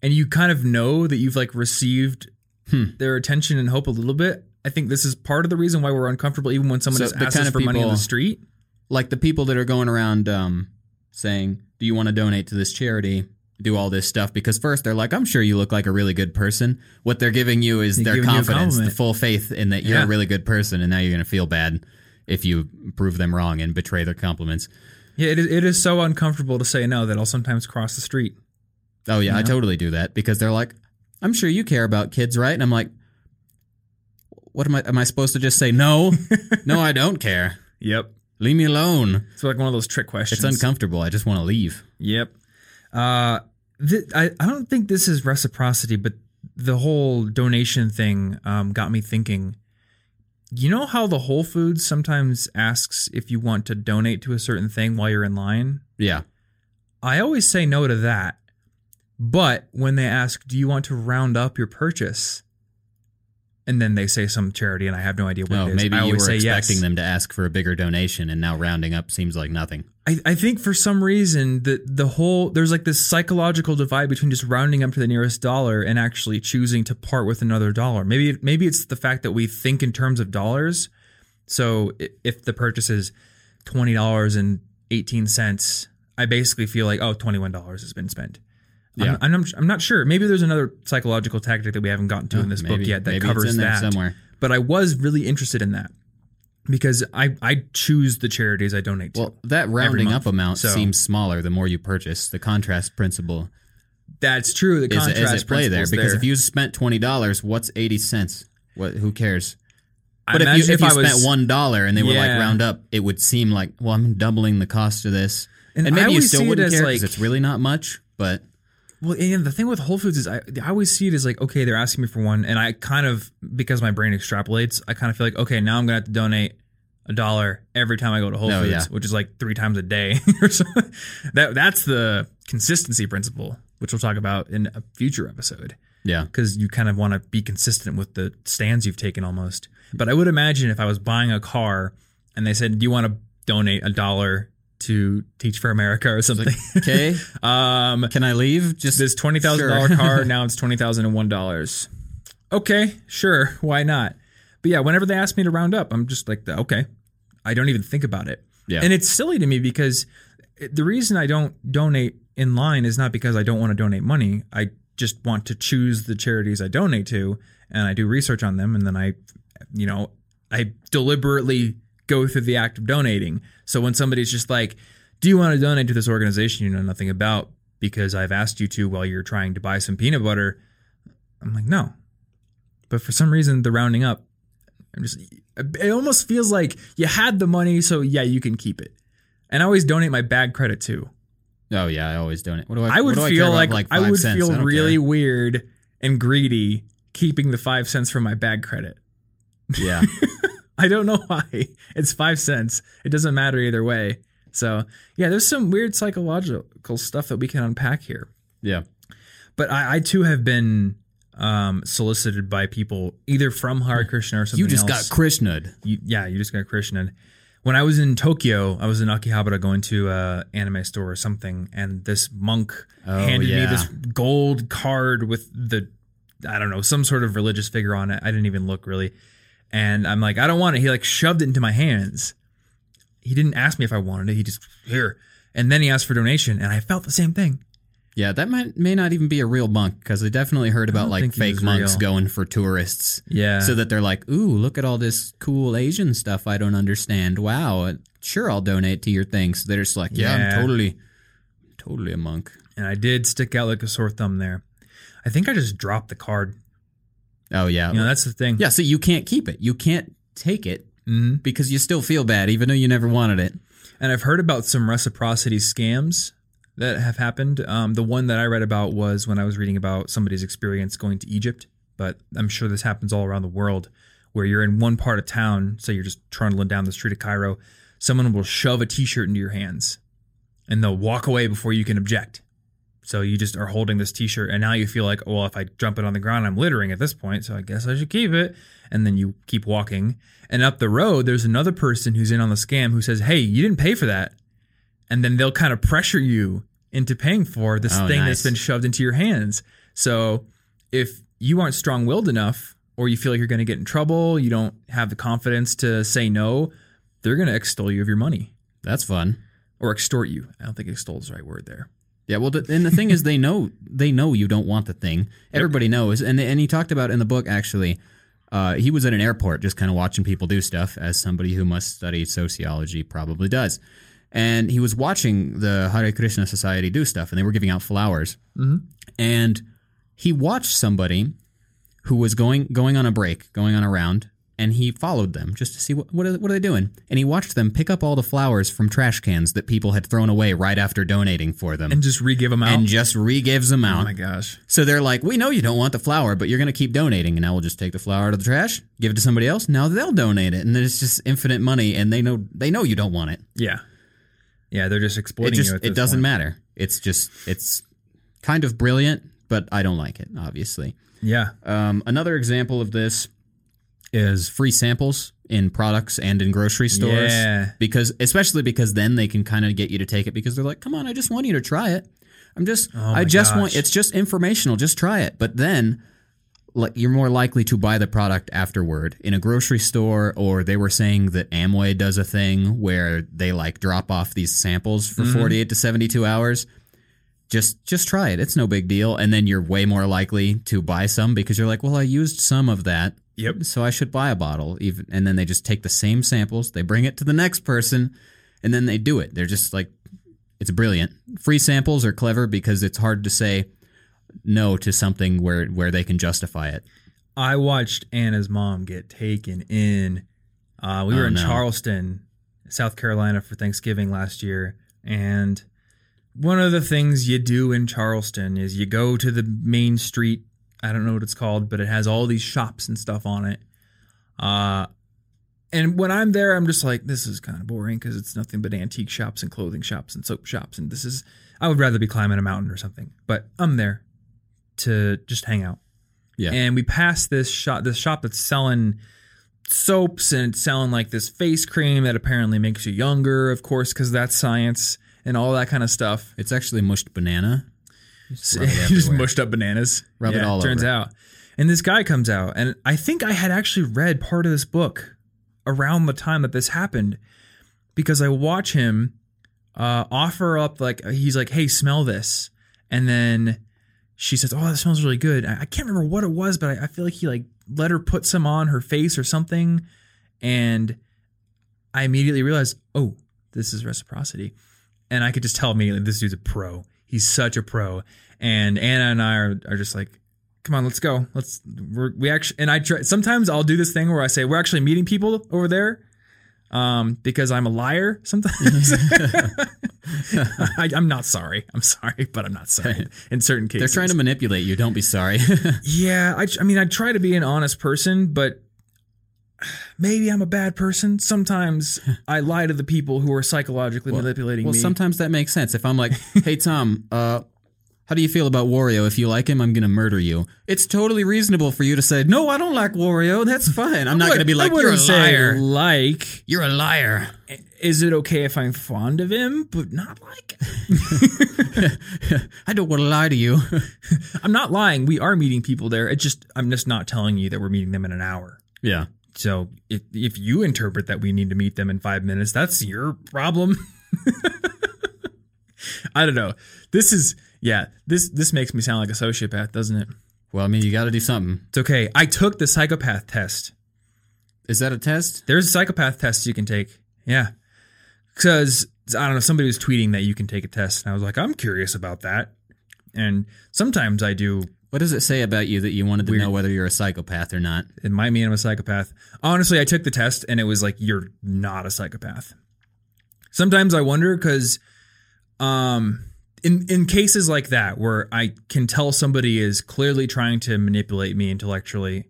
And you kind of know that you've like received hmm. their attention and hope a little bit. I think this is part of the reason why we're uncomfortable even when someone so just asks us for people, money on the street. Like the people that are going around um, saying... Do you want to donate to this charity? Do all this stuff. Because first they're like, I'm sure you look like a really good person. What they're giving you is they're their confidence, the full faith in that you're yeah. a really good person. And now you're going to feel bad if you prove them wrong and betray their compliments. Yeah, it is, it is so uncomfortable to say no that I'll sometimes cross the street. Oh, yeah, you know? I totally do that because they're like, I'm sure you care about kids, right? And I'm like, what am I? Am I supposed to just say no? No, I don't care. Yep. Leave me alone. It's like one of those trick questions. It's uncomfortable. I just want to leave. Yep. Uh, th- I, I don't think this is reciprocity, but the whole donation thing um, got me thinking. You know how the Whole Foods sometimes asks if you want to donate to a certain thing while you're in line? Yeah. I always say no to that. But when they ask, do you want to round up your purchase? And then they say some charity, and I have no idea what oh, it is. Maybe I you were say expecting yes. them to ask for a bigger donation, and now rounding up seems like nothing. I, I think for some reason that the whole there's like this psychological divide between just rounding up to the nearest dollar and actually choosing to part with another dollar. Maybe maybe it's the fact that we think in terms of dollars. So if the purchase is twenty dollars and eighteen cents, I basically feel like oh, twenty-one dollars has been spent. Yeah, I'm, I'm, I'm not sure. Maybe there's another psychological tactic that we haven't gotten to oh, in this maybe, book yet that maybe covers it's in that. There somewhere. But I was really interested in that because I, I choose the charities I donate to. Well, that rounding month, up amount so. seems smaller the more you purchase. The contrast principle. That's true. The contrast is, is play there because there. if you spent twenty dollars, what's eighty cents? What? Who cares? But I if you, if if you I spent was, one dollar and they were yeah. like round up, it would seem like, well, I'm doubling the cost of this. And, and maybe you still wouldn't care because like, it's really not much, but... Well, and the thing with Whole Foods is I, I always see it as like, okay, they're asking me for one. And I kind of, because my brain extrapolates, I kind of feel like, okay, now I'm going to have to donate a dollar every time I go to Whole oh, Foods, yeah. which is like three times a day. or something. That That's the consistency principle, which we'll talk about in a future episode. Yeah. Because you kind of want to be consistent with the stands you've taken almost. But I would imagine if I was buying a car and they said, do you want to donate a dollar to Teach for America or something. Like, okay. um, Can I leave? Just this twenty thousand dollars sure. car, now it's twenty thousand one dollars. Okay, sure. Why not? But yeah, whenever they ask me to round up, I'm just like, okay. I don't even think about it. Yeah. And it's silly to me because the reason I don't donate in line is not because I don't want to donate money. I just want to choose the charities I donate to, and I do research on them, and then I, you know, I deliberately go through the act of donating. So when somebody's just like, do you want to donate to this organization you know nothing about because I've asked you to while you're trying to buy some peanut butter, I'm like, no. But for some reason, the rounding up, I'm just, it almost feels like you had the money, so yeah, you can keep it. And I always donate my bag credit too. Oh yeah, I always donate. What do I, I would what do feel I like, like I would cents? feel I really care. weird and greedy keeping the five cents from my bag credit. Yeah. I don't know why. It's five cents. It doesn't matter either way. So, yeah, there's some weird psychological stuff that we can unpack here. Yeah. But I, I too, have been um, solicited by people either from Hare Krishna or something else. You just else. got Krishna'd. You, yeah, you just got Krishna'd. When I was in Tokyo, I was in Akihabara going to an anime store or something, and this monk oh, handed yeah. me this gold card with the, I don't know, some sort of religious figure on it. I didn't even look really. And I'm like, I don't want it. He like shoved it into my hands. He didn't ask me if I wanted it. He just, here. And then he asked for donation, and I felt the same thing. Yeah, that might, may not even be a real monk, because I definitely heard about like fake monks real. going for tourists. Yeah. So that they're like, ooh, look at all this cool Asian stuff I don't understand. Wow, sure, I'll donate to your thing. So they're just like, yeah, yeah. I'm totally, totally a monk. And I did stick out like a sore thumb there. I think I just dropped the card. Oh, yeah. You know, that's the thing. Yeah, so you can't keep it. You can't take it mm-hmm. because you still feel bad, even though you never wanted it. And I've heard about some reciprocity scams that have happened. Um, the one that I read about was when I was reading about somebody's experience going to Egypt, but I'm sure this happens all around the world, where you're in one part of town, so you're just trundling down the street of Cairo, someone will shove a T-shirt into your hands, and they'll walk away before you can object. So you just are holding this T-shirt, and now you feel like, well, if I dump it on the ground, I'm littering at this point, so I guess I should keep it. And then you keep walking. And up the road, there's another person who's in on the scam who says, hey, you didn't pay for that. And then they'll kind of pressure you into paying for this oh, thing nice. that's been shoved into your hands. So if you aren't strong-willed enough, or you feel like you're going to get in trouble, you don't have the confidence to say no, they're going to extol you of your money. That's fun. Or extort you. I don't think extol is the right word there. Yeah, well, and the thing is, they know they know you don't want the thing. Everybody knows, and and he talked about in the book actually. Uh, he was at an airport, just kind of watching people do stuff, as somebody who must study sociology probably does. And he was watching the Hare Krishna Society do stuff, and they were giving out flowers. Mm-hmm. And he watched somebody who was going going on a break, going on a round, and he followed them just to see what what are, what are they doing. And he watched them pick up all the flowers from trash cans that people had thrown away right after donating for them. And just re-give them out. And just re-gives them out. Oh, my gosh. So they're like, we know you don't want the flower, but you're going to keep donating. And now we'll just take the flower out of the trash, give it to somebody else. Now they'll donate it. And then it's just infinite money, and they know they know you don't want it. Yeah. Yeah, they're just exploiting it just, you at this It doesn't point. matter. It's just it's kind of brilliant, but I don't like it, obviously. Yeah. Um, another example of this is free samples in products and in grocery stores. Yeah. Because, especially because then they can kind of get you to take it because they're like, come on, I just want you to try it. I'm just, oh I just gosh. want, it's just informational. Just try it. But then like, you're more likely to buy the product afterward in a grocery store, or they were saying that Amway does a thing where they like drop off these samples for mm-hmm. forty-eight to seventy-two hours. just just try it. It's no big deal. And then you're way more likely to buy some because you're like, well, I used some of that. Yep. So I should buy a bottle. Even and then they just take the same samples. They bring it to the next person and then they do it. They're just like, it's brilliant. Free samples are clever because it's hard to say no to something where, where they can justify it. I watched Anna's mom get taken in. Uh, we were oh, in no. Charleston, South Carolina for Thanksgiving last year. And one of the things you do in Charleston is you go to the main street. I don't know what it's called, but it has all these shops and stuff on it. Uh, and when I'm there, I'm just like, this is kind of boring because it's nothing but antique shops and clothing shops and soap shops. And this is, I would rather be climbing a mountain or something, but I'm there to just hang out. Yeah. And we passed this shop, this shop that's selling soaps and it's selling like this face cream that apparently makes you younger, of course, because that's science and all that kind of stuff. It's actually mushed banana. Just, just mushed up bananas. Rub yeah, it all turns over. Turns out. And this guy comes out, and I think I had actually read part of this book around the time that this happened because I watch him uh, offer up, like, he's like, hey, smell this. And then she says, oh, that smells really good. I, I can't remember what it was, but I, I feel like he, like, let her put some on her face or something. And I immediately realized, oh, this is reciprocity. And I could just tell immediately, this dude's a pro. He's such a pro. And Anna and I are, are just like, come on, let's go. Let's, we're, we actually, and I try, sometimes I'll do this thing where I say, we're actually meeting people over there um, because I'm a liar sometimes. I, I'm not sorry. I'm sorry, but I'm not sorry in certain cases. They're trying to manipulate you. Don't be sorry. yeah. I, I mean, I try to be an honest person, but maybe I'm a bad person. Sometimes I lie to the people who are psychologically well, manipulating well, me. Well, sometimes that makes sense. If I'm like, hey, Tom, uh, how do you feel about Wario? If you like him, I'm going to murder you. It's totally reasonable for you to say, no, I don't like Wario. That's fine. I'm not going to be like, you're a liar. Like, you're a liar. Is it okay if I'm fond of him, but not like him? I don't want to lie to you. I'm not lying. We are meeting people there. It just I'm just not telling you that we're meeting them in an hour. Yeah. So if, if you interpret that we need to meet them in five minutes, that's your problem. I don't know. This is, yeah, this, this makes me sound like a sociopath, doesn't it? Well, I mean, you got to do something. It's okay. I took the psychopath test. Is that a test? There's a psychopath test you can take. Yeah. Because, I don't know, somebody was tweeting that you can take a test. And I was like, I'm curious about that. And sometimes I do. What does it say about you that you wanted to Weird. know whether you're a psychopath or not? It might mean I'm a psychopath. Honestly, I took the test and it was like, you're not a psychopath. Sometimes I wonder because um, in, in cases like that where I can tell somebody is clearly trying to manipulate me intellectually,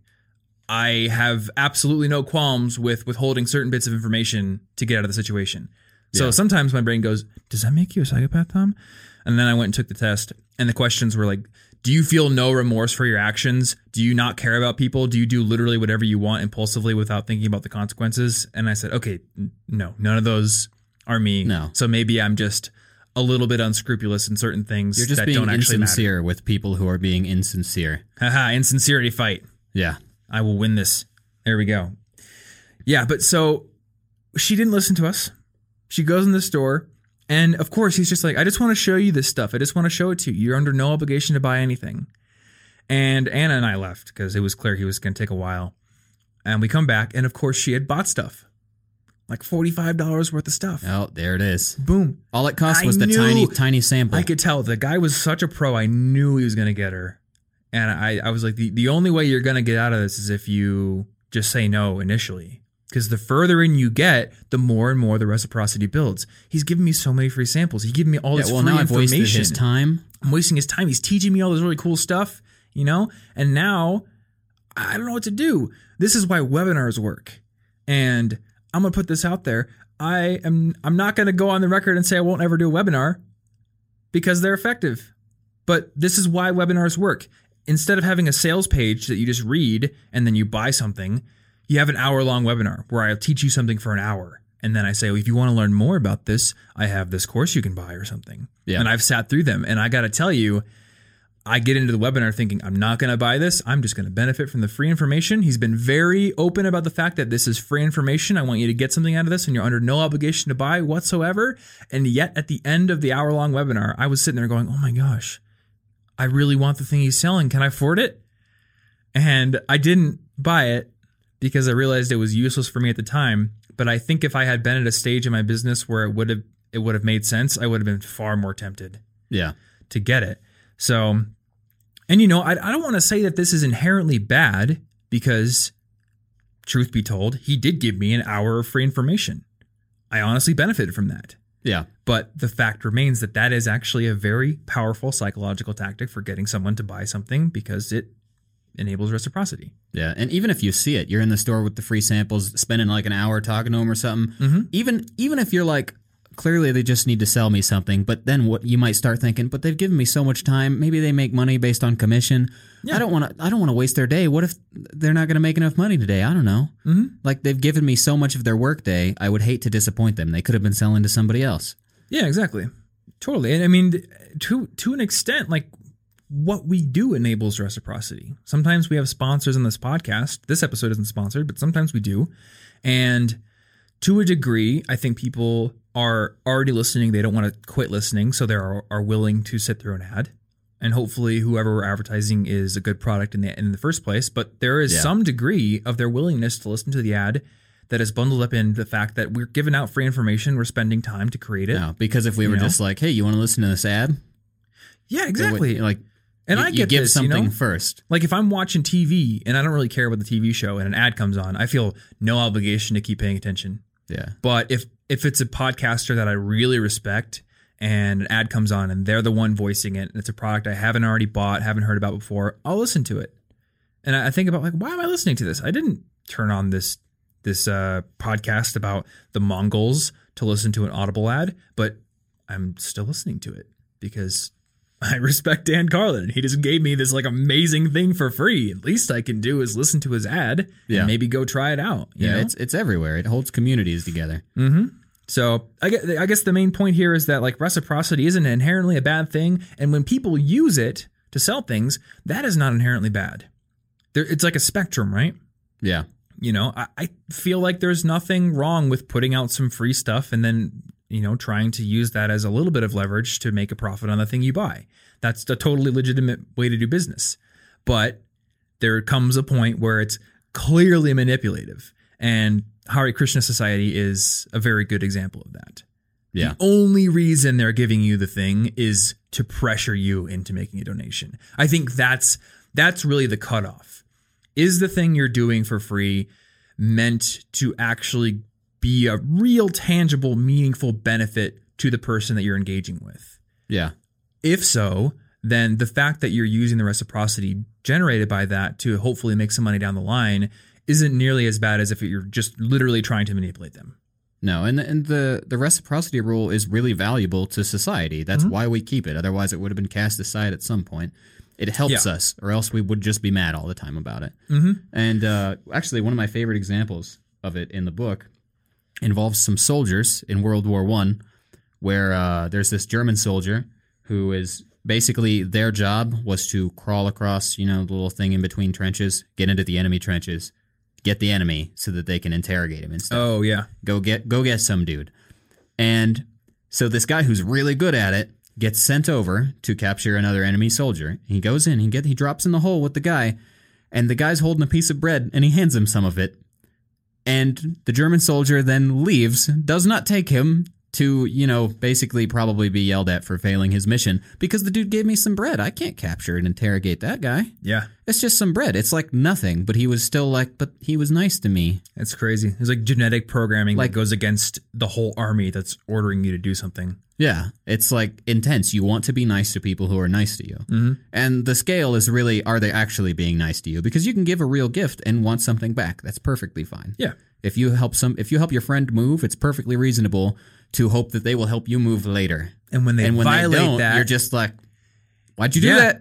I have absolutely no qualms with withholding certain bits of information to get out of the situation. Yeah. So sometimes my brain goes, does that make you a psychopath, Tom? And then I went and took the test and the questions were like, do you feel no remorse for your actions? Do you not care about people? Do you do literally whatever you want impulsively without thinking about the consequences? And I said, okay, n- no, none of those are me. No. So maybe I'm just a little bit unscrupulous in certain things that don't actually matter. You're just being insincere with people who are being insincere. Haha, insincerity fight. Yeah. I will win this. There we go. Yeah, but so she didn't listen to us. She goes in the store. And, of course, he's just like, I just want to show you this stuff. I just want to show it to you. You're under no obligation to buy anything. And Anna and I left because it was clear he was going to take a while. And we come back, and, of course, she had bought stuff. Like forty-five dollars worth of stuff. Oh, there it is. Boom. All it cost was I the tiny, tiny sample. I could tell. The guy was such a pro. I knew he was going to get her. And I, I was like, the, the only way you're going to get out of this is if you just say no initially. Because the further in you get, the more and more the reciprocity builds. He's giving me so many free samples. He's giving me all yeah, this well, free now I've information. Wasted his time. I'm wasting his time. He's teaching me all this really cool stuff, you know? And now I don't know what to do. This is why webinars work. And I'm going to put this out there. I am I'm not going to go on the record and say I won't ever do a webinar because they're effective. But this is why webinars work. Instead of having a sales page that you just read and then you buy something, you have an hour-long webinar where I'll teach you something for an hour. And then I say, well, if you want to learn more about this, I have this course you can buy or something. Yeah. And I've sat through them. And I got to tell you, I get into the webinar thinking, I'm not going to buy this. I'm just going to benefit from the free information. He's been very open about the fact that this is free information. I want you to get something out of this and you're under no obligation to buy whatsoever. And yet at the end of the hour long webinar, I was sitting there going, oh my gosh, I really want the thing he's selling. Can I afford it? And I didn't buy it because I realized it was useless for me at the time. But I think if I had been at a stage in my business where it would have, it would have made sense, I would have been far more tempted yeah. to get it. So, and you know, I, I don't want to say that this is inherently bad because, truth be told, he did give me an hour of free information. I honestly benefited from that. Yeah. But the fact remains that that is actually a very powerful psychological tactic for getting someone to buy something because it enables reciprocity. Yeah. And even if you see it, you're in the store with the free samples, spending like an hour talking to them or something. Mm-hmm. Even, even if you're like, clearly, they just need to sell me something. But then what you might start thinking, but they've given me so much time. Maybe they make money based on commission. Yeah. I don't want to I don't want to waste their day. What if they're not going to make enough money today? I don't know. Mm-hmm. Like they've given me so much of their work day. I would hate to disappoint them. They could have been selling to somebody else. Yeah, exactly. Totally. And I mean, to to an extent, like what we do enables reciprocity. Sometimes we have sponsors on this podcast. This episode isn't sponsored, but sometimes we do. And to a degree, I think people are already listening. They don't want to quit listening, so they are, are willing to sit through an ad. And hopefully whoever we're advertising is a good product in the, in the first place. But there is yeah. some degree of their willingness to listen to the ad that is bundled up in the fact that we're giving out free information. We're spending time to create it. No, because if we were know? just like, hey, you want to listen to this ad? Yeah, exactly. Would, like, and you, I get you give this, something you know? first. Like if I'm watching T V and I don't really care about the T V show and an ad comes on, I feel no obligation to keep paying attention. Yeah. But if if it's a podcaster that I really respect and an ad comes on and they're the one voicing it and it's a product I haven't already bought, haven't heard about before, I'll listen to it. And I think about like, why am I listening to this? I didn't turn on this this uh, podcast about the Mongols to listen to an Audible ad, but I'm still listening to it because I respect Dan Carlin. He just gave me this like amazing thing for free. At least I can do is listen to his ad yeah. and maybe go try it out. You yeah, know? it's it's everywhere. It holds communities together. Mm-hmm. So I guess, I guess the main point here is that like reciprocity isn't inherently a bad thing. And when people use it to sell things, that is not inherently bad. There, it's like a spectrum, right? Yeah. You know, I, I feel like there's nothing wrong with putting out some free stuff and then, you know, trying to use that as a little bit of leverage to make a profit on the thing you buy. That's a totally legitimate way to do business. But there comes a point where it's clearly manipulative. And Hare Krishna Society is a very good example of that. Yeah. The only reason they're giving you the thing is to pressure you into making a donation. I think that's that's really the cutoff. Is the thing you're doing for free meant to actually be a real, tangible, meaningful benefit to the person that you're engaging with? Yeah. If so, then the fact that you're using the reciprocity generated by that to hopefully make some money down the line isn't nearly as bad as if you're just literally trying to manipulate them. No, and the, and the, the reciprocity rule is really valuable to society. That's mm-hmm. why we keep it. Otherwise, it would have been cast aside at some point. It helps yeah. us, or else we would just be mad all the time about it. Mm-hmm. And uh, actually, one of my favorite examples of it in the book involves some soldiers in World War One, where uh, there's this German soldier who is basically their job was to crawl across, you know, the little thing in between trenches, get into the enemy trenches, get the enemy so that they can interrogate him and stuff. Oh, yeah. Go get go get some dude. And so this guy who's really good at it gets sent over to capture another enemy soldier. He goes in, he get he drops in the hole with the guy, and the guy's holding a piece of bread, and he hands him some of it. And the German soldier then leaves, does not take him to, you know, basically probably be yelled at for failing his mission because the dude gave me some bread. I can't capture and interrogate that guy. Yeah. It's just some bread. It's like nothing, but he was still like, but he was nice to me. That's crazy. It's like genetic programming like, that goes against the whole army that's ordering you to do something. Yeah. It's like intense. You want to be nice to people who are nice to you. Mm-hmm. And the scale is really, are they actually being nice to you? Because you can give a real gift and want something back. That's perfectly fine. Yeah. If you help some, if you help your friend move, it's perfectly reasonable to hope that they will help you move later. And when they and when violate they don't, that, you're just like, why'd you do yeah. that?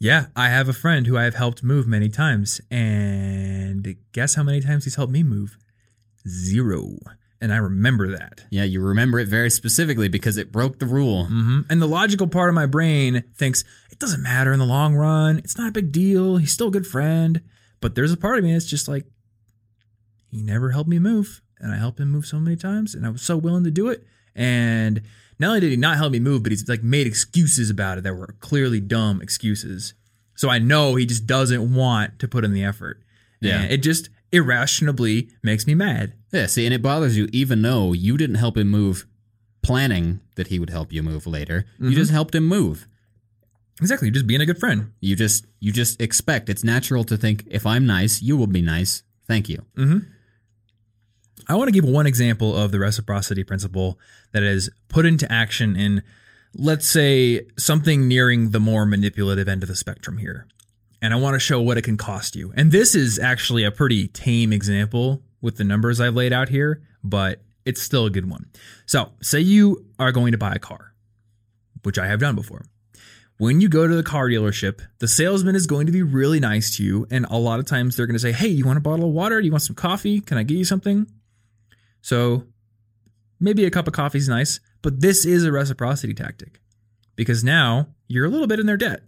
Yeah, I have a friend who I have helped move many times, and guess how many times he's helped me move? Zero. And I remember that. Yeah, you remember it very specifically because it broke the rule. Mm-hmm. And the logical part of my brain thinks, it doesn't matter in the long run. It's not a big deal. He's still a good friend. But there's a part of me that's just like, he never helped me move. And I helped him move so many times. And I was so willing to do it. And not only did he not help me move, but he's like made excuses about it that were clearly dumb excuses. So I know he just doesn't want to put in the effort. Yeah. And it just irrationally makes me mad. Yeah, see, and it bothers you even though you didn't help him move planning that he would help you move later. Mm-hmm. You just helped him move. Exactly. You're just being a good friend. You just you just expect. It's natural to think, if I'm nice, you will be nice. Thank you. Mm-hmm. I want to give one example of the reciprocity principle that is put into action in, let's say, something nearing the more manipulative end of the spectrum here. And I want to show what it can cost you. And this is actually a pretty tame example with the numbers I've laid out here, but it's still a good one. So say you are going to buy a car, which I have done before. When you go to the car dealership, the salesman is going to be really nice to you. And a lot of times they're going to say, hey, you want a bottle of water? Do you want some coffee? Can I get you something? So maybe a cup of coffee is nice, but this is a reciprocity tactic because now you're a little bit in their debt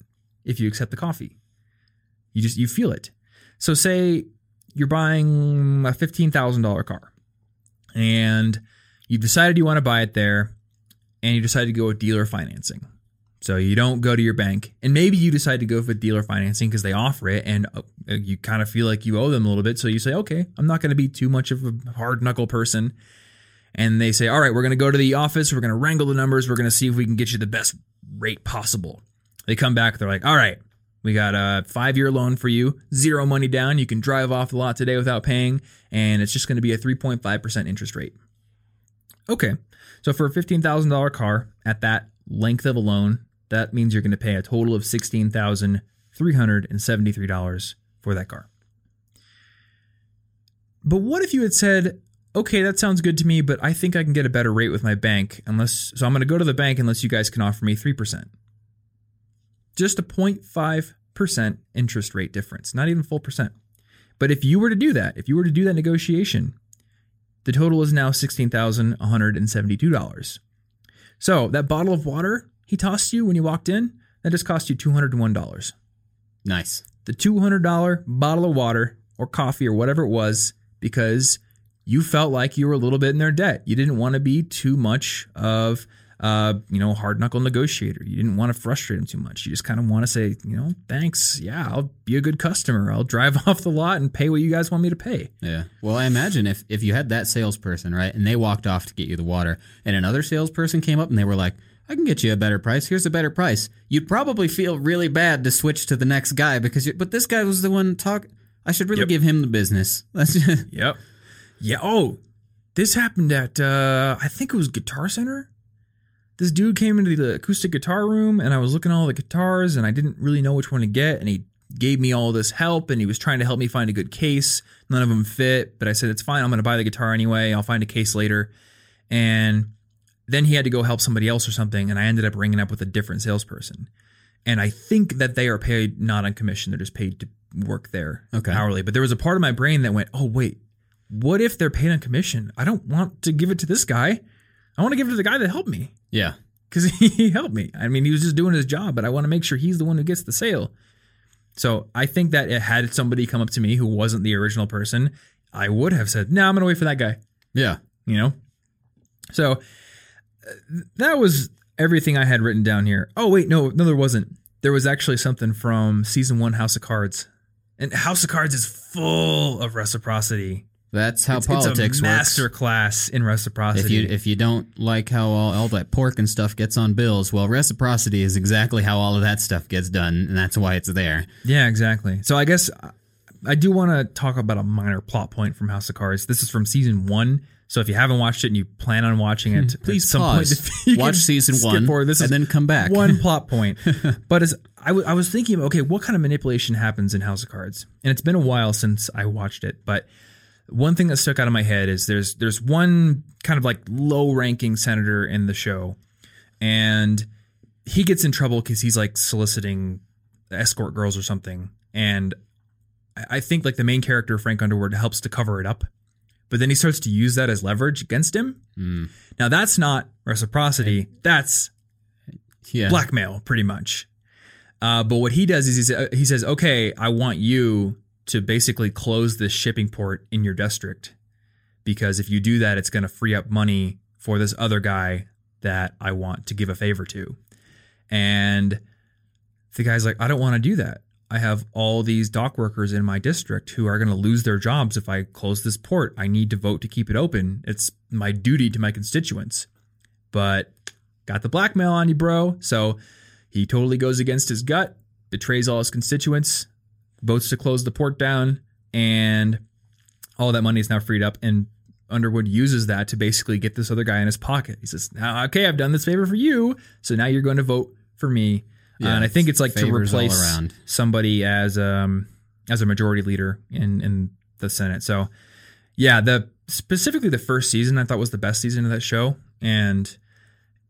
if you accept the coffee. You just, you feel it. So say you're buying a fifteen thousand dollars car and you decided you want to buy it there and you decide to go with dealer financing. So you don't go to your bank and maybe you decide to go for dealer financing because they offer it and you kind of feel like you owe them a little bit. So you say, okay, I'm not going to be too much of a hard knuckle person. And they say, all right, we're going to go to the office. We're going to wrangle the numbers. We're going to see if we can get you the best rate possible. They come back. They're like, all right. We got a five-year loan for you, zero money down. You can drive off the lot today without paying, and it's just going to be a three point five percent interest rate. Okay, so for a fifteen thousand dollars car at that length of a loan, that means you're going to pay a total of sixteen thousand three hundred seventy-three dollars for that car. But what if you had said, okay, that sounds good to me, but I think I can get a better rate with my bank, unless so I'm going to go to the bank unless you guys can offer me three percent. Just a zero point five percent interest rate difference, not even full percent. But if you were to do that, if you were to do that negotiation, the total is now sixteen thousand one hundred seventy-two dollars. So that bottle of water he tossed you when you walked in, that just cost you two hundred one dollars. Nice. The two hundred dollars bottle of water or coffee or whatever it was, because you felt like you were a little bit in their debt. You didn't want to be too much of Uh, you know, hard knuckle negotiator. You didn't want to frustrate him too much. You just kind of want to say, you know, thanks. Yeah, I'll be a good customer. I'll drive off the lot and pay what you guys want me to pay. Yeah. Well, I imagine if, if you had that salesperson, right, and they walked off to get you the water and another salesperson came up and they were like, I can get you a better price. Here's a better price. You'd probably feel really bad to switch to the next guy because, you, but this guy was the one talk. I should really yep. give him the business. That's just yep. Yeah. Oh, this happened at, uh, I think it was Guitar Center. This dude came into the acoustic guitar room and I was looking at all the guitars and I didn't really know which one to get. And he gave me all this help and he was trying to help me find a good case. None of them fit, but I said, it's fine. I'm going to buy the guitar anyway. I'll find a case later. And then he had to go help somebody else or something. And I ended up ringing up with a different salesperson. And I think that they are paid not on commission. They're just paid to work there okay. hourly. But there was a part of my brain that went, oh, wait, what if they're paid on commission? I don't want to give it to this guy. I want to give it to the guy that helped me. Yeah. Because he helped me. I mean, he was just doing his job, but I want to make sure he's the one who gets the sale. So I think that it had somebody come up to me who wasn't the original person, I would have said, no, nah, I'm going to wait for that guy. Yeah. You know? So that was everything I had written down here. Oh, wait, no, no, there wasn't. There was actually something from season one, House of Cards. And House of Cards is full of reciprocity. That's how it's, politics works. It's a master works. Class in reciprocity. If you, if you don't like how all, all that pork and stuff gets on bills, well, reciprocity is exactly how all of that stuff gets done, and that's why it's there. Yeah, exactly. So I guess I do want to talk about a minor plot point from House of Cards. This is from season one, so if you haven't watched it and you plan on watching it, please some pause. Point watch season one forward, this and then come back. One plot point. But as I, w- I was thinking, okay, what kind of manipulation happens in House of Cards? And it's been a while since I watched it, but one thing that stuck out of my head is there's there's one kind of like low-ranking senator in the show, and he gets in trouble because he's like soliciting escort girls or something. And I think like the main character, Frank Underwood, helps to cover it up. but then he starts to use that as leverage against him. Mm. Now, that's not reciprocity. I, that's yeah. blackmail, pretty much. Uh, but what he does is he's, he says, okay, I want you to basically close this shipping port in your district, because if you do that, it's going to free up money for this other guy that I want to give a favor to. And the guy's like, I don't want to do that. I have all these dock workers in my district who are going to lose their jobs if I close this port. I need to vote to keep it open. It's my duty to my constituents. But got the blackmail on you, bro. So he totally goes against his gut, betrays all his constituents, votes to close the port down, and all that money is now freed up. And Underwood uses that to basically get this other guy in his pocket. He says, okay, I've done this favor for you, so now you're going to vote for me. Yeah, uh, and I think it's like to replace somebody as um as a majority leader in, in the Senate. So yeah, the specifically the first season I thought was the best season of that show, and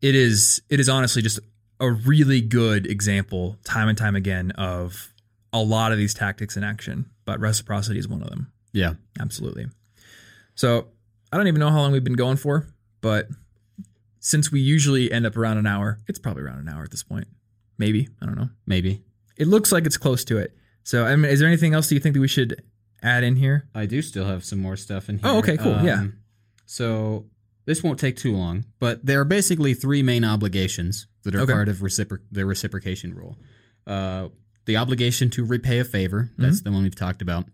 it is it is honestly just a really good example, time and time again, of a lot of these tactics in action. But reciprocity is one of them. Yeah, absolutely. So I don't even know how long we've been going for, but since we usually end up around an hour, it's probably around an hour at this point. Maybe. I don't know. Maybe. It looks like it's close to it. So, I mean, is there anything else that you think that we should add in here? I do still have some more stuff in here. Oh, okay, cool. Um, yeah. So this won't take too long, but there are basically three main obligations that are okay. part of recipro- the reciprocation rule. Uh, the obligation to repay a favor. That's mm-hmm. the one we've talked about.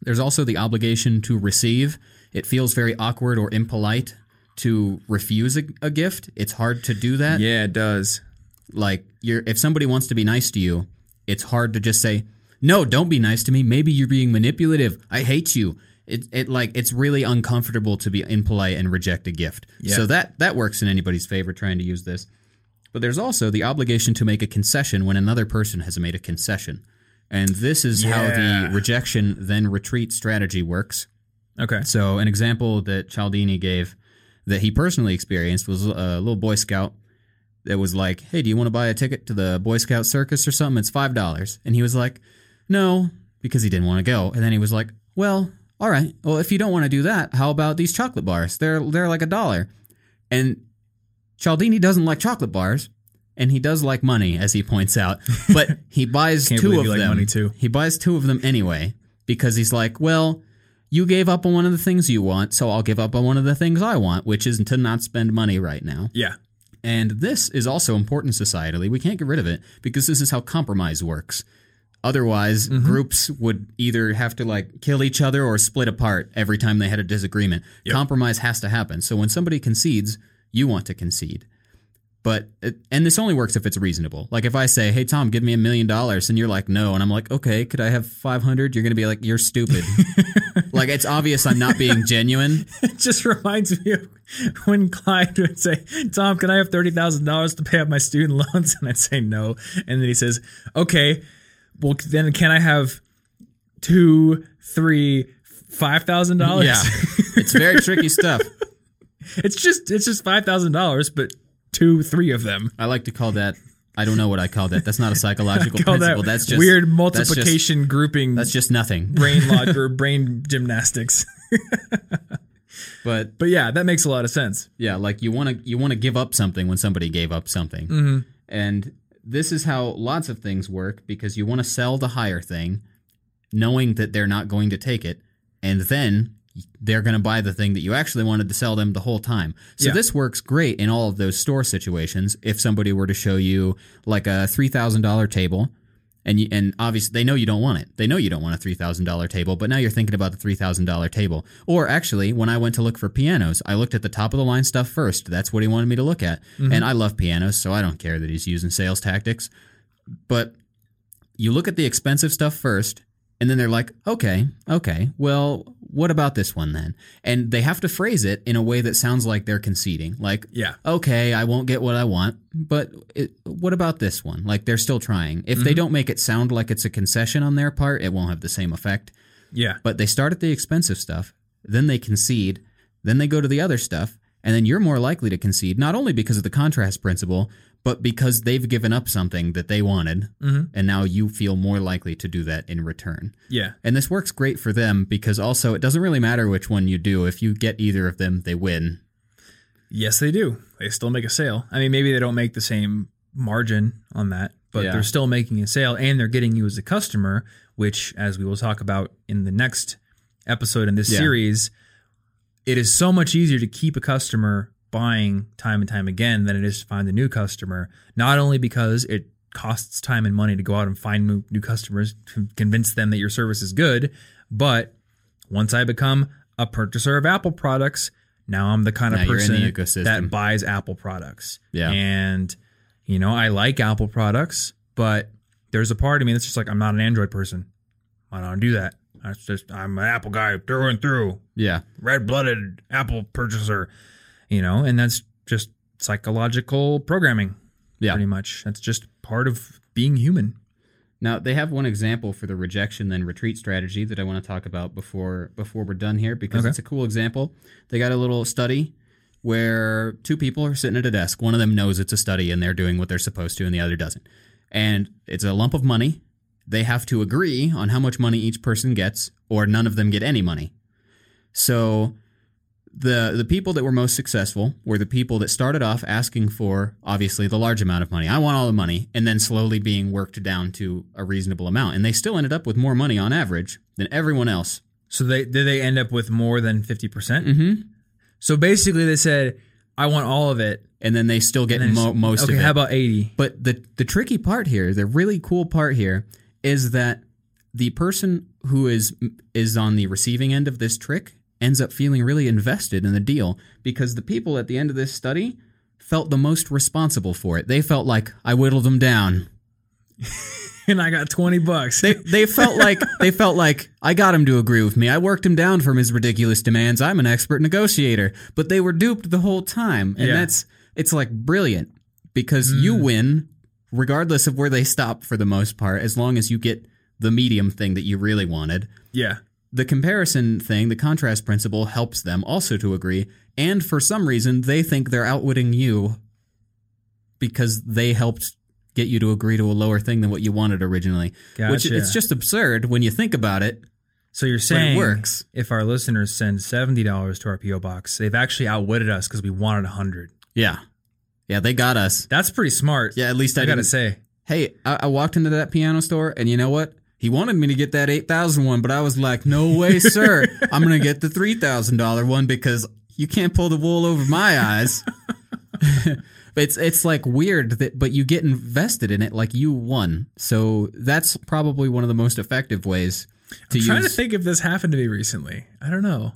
There's also the obligation to receive. It feels very awkward or impolite to refuse a, a gift. It's hard to do that. Yeah, it does. Like, you're, if somebody wants to be nice to you, it's hard to just say, no, don't be nice to me. Maybe you're being manipulative. I hate you. It, it like, it's really uncomfortable to be impolite and reject a gift. Yeah. So that, that works in anybody's favor trying to use this. But there's also the obligation to make a concession when another person has made a concession. And this is yeah. how the rejection then retreat strategy works. Okay. So an example that Cialdini gave that he personally experienced was a little Boy Scout that was like, hey, do you want to buy a ticket to the Boy Scout circus or something? It's five dollars. And he was like, no, because he didn't want to go. And then he was like, well, all right. Well, if you don't want to do that, how about these chocolate bars? They're they're like a dollar. And Cialdini doesn't like chocolate bars, and he does like money, as he points out. But he buys two of them. Like money too. He buys two of them anyway, because he's like, well, you gave up on one of the things you want, so I'll give up on one of the things I want, which is to not spend money right now. Yeah. And this is also important societally. We can't get rid of it, because this is how compromise works. Otherwise, mm-hmm. groups would either have to like kill each other or split apart every time they had a disagreement. Yep. Compromise has to happen. So when somebody concedes, you want to concede. But it, and this only works if it's reasonable. Like if I say, hey, Tom, give me a million dollars. And you're like, no. And I'm like, OK, could I have five hundred? You're going to be like, you're stupid. Like, it's obvious I'm not being genuine. It just reminds me of when Clyde would say, Tom, can I have thirty thousand dollars to pay off my student loans? And I'd say no. And then he says, OK, well, then can I have two, three, five thousand dollars? Yeah, it's very tricky stuff. It's just it's just five thousand dollars, but two, three of them. I like to call that. I don't know what I call that. That's not a psychological principle. That that's just weird multiplication that's just, grouping. That's just nothing. Brain logic or brain gymnastics. But but yeah, that makes a lot of sense. Yeah, like you want to you want to give up something when somebody gave up something. Mm-hmm. And this is how lots of things work, because you want to sell the higher thing knowing that they're not going to take it, and then they're going to buy the thing that you actually wanted to sell them the whole time. So yeah. This works great in all of those store situations. If somebody were to show you like a three thousand dollars table, and you, and obviously they know you don't want it. They know you don't want a three thousand dollars table, but now you're thinking about the three thousand dollars table. Or actually, when I went to look for pianos, I looked at the top-of-the-line stuff first. That's what he wanted me to look at. Mm-hmm. And I love pianos, so I don't care that he's using sales tactics. But you look at the expensive stuff first, and then they're like, okay, okay, well, what about this one then? And they have to phrase it in a way that sounds like they're conceding. Like, yeah. okay, I won't get what I want, but it, what about this one? Like, they're still trying. If mm-hmm. they don't make it sound like it's a concession on their part, it won't have the same effect. Yeah. But they start at the expensive stuff, then they concede, then they go to the other stuff, and then you're more likely to concede, not only because of the contrast principle, but because they've given up something that they wanted, mm-hmm. and now you feel more likely to do that in return. Yeah. And this works great for them because also it doesn't really matter which one you do. If you get either of them, they win. Yes, they do. They still make a sale. I mean, maybe they don't make the same margin on that, but yeah. they're still making a sale, and they're getting you as a customer, which, as we will talk about in the next episode in this yeah. series, it is so much easier to keep a customer buying time and time again than it is to find a new customer, not only because it costs time and money to go out and find new, new customers to convince them that your service is good, but once I become a purchaser of Apple products, now I'm the kind now of person that buys Apple products. Yeah. And, you know, I like Apple products, but there's a part of me that's just like, I'm not an Android person. I don't do that. I just, I'm an Apple guy through and through. Yeah. Red-blooded Apple purchaser. You know, and that's just psychological programming. Yeah. Pretty much. That's just part of being human. Now, they have one example for the rejection then retreat strategy that I want to talk about before before we're done here, because okay. it's a cool example. They got a little study where two people are sitting at a desk. One of them knows it's a study and they're doing what they're supposed to, and the other doesn't. And it's a lump of money. They have to agree on how much money each person gets, or none of them get any money. So the the people that were most successful were the people that started off asking for, obviously, the large amount of money. I want all the money, and then slowly being worked down to a reasonable amount. And they still ended up with more money on average than everyone else. So they did they end up with more than fifty percent? Mm-hmm. So basically they said, I want all of it. And then they still get mo- most okay, of it. Okay, how about eighty? But the the tricky part here, the really cool part here, is that the person who is is on the receiving end of this trick ends up feeling really invested in the deal, because the people at the end of this study felt the most responsible for it. They felt like, I whittled them down. And I got twenty bucks. They they felt like they felt like I got him to agree with me. I worked him down from his ridiculous demands. I'm an expert negotiator. But they were duped the whole time. And yeah. that's it's like brilliant, because mm. you win regardless of where they stop for the most part, as long as you get the medium thing that you really wanted. Yeah. The comparison thing, the contrast principle, helps them also to agree, and for some reason they think they're outwitting you because they helped get you to agree to a lower thing than what you wanted originally. Gotcha. Which it's just absurd when you think about it. So you're saying it works. If our listeners send seventy dollars to our P O box, they've actually outwitted us because we wanted one hundred dollars. Yeah. Yeah, they got us. That's pretty smart. Yeah, at least I, I got to say. Hey, I-, I walked into that piano store, and you know what? He wanted me to get that eight thousand dollars one, but I was like, no way, sir. I'm going to get the three thousand dollars one because you can't pull the wool over my eyes. It's it's like weird, that, but you get invested in it like you won. So that's probably one of the most effective ways to use. I'm trying use. to think if this happened to me recently. I don't know.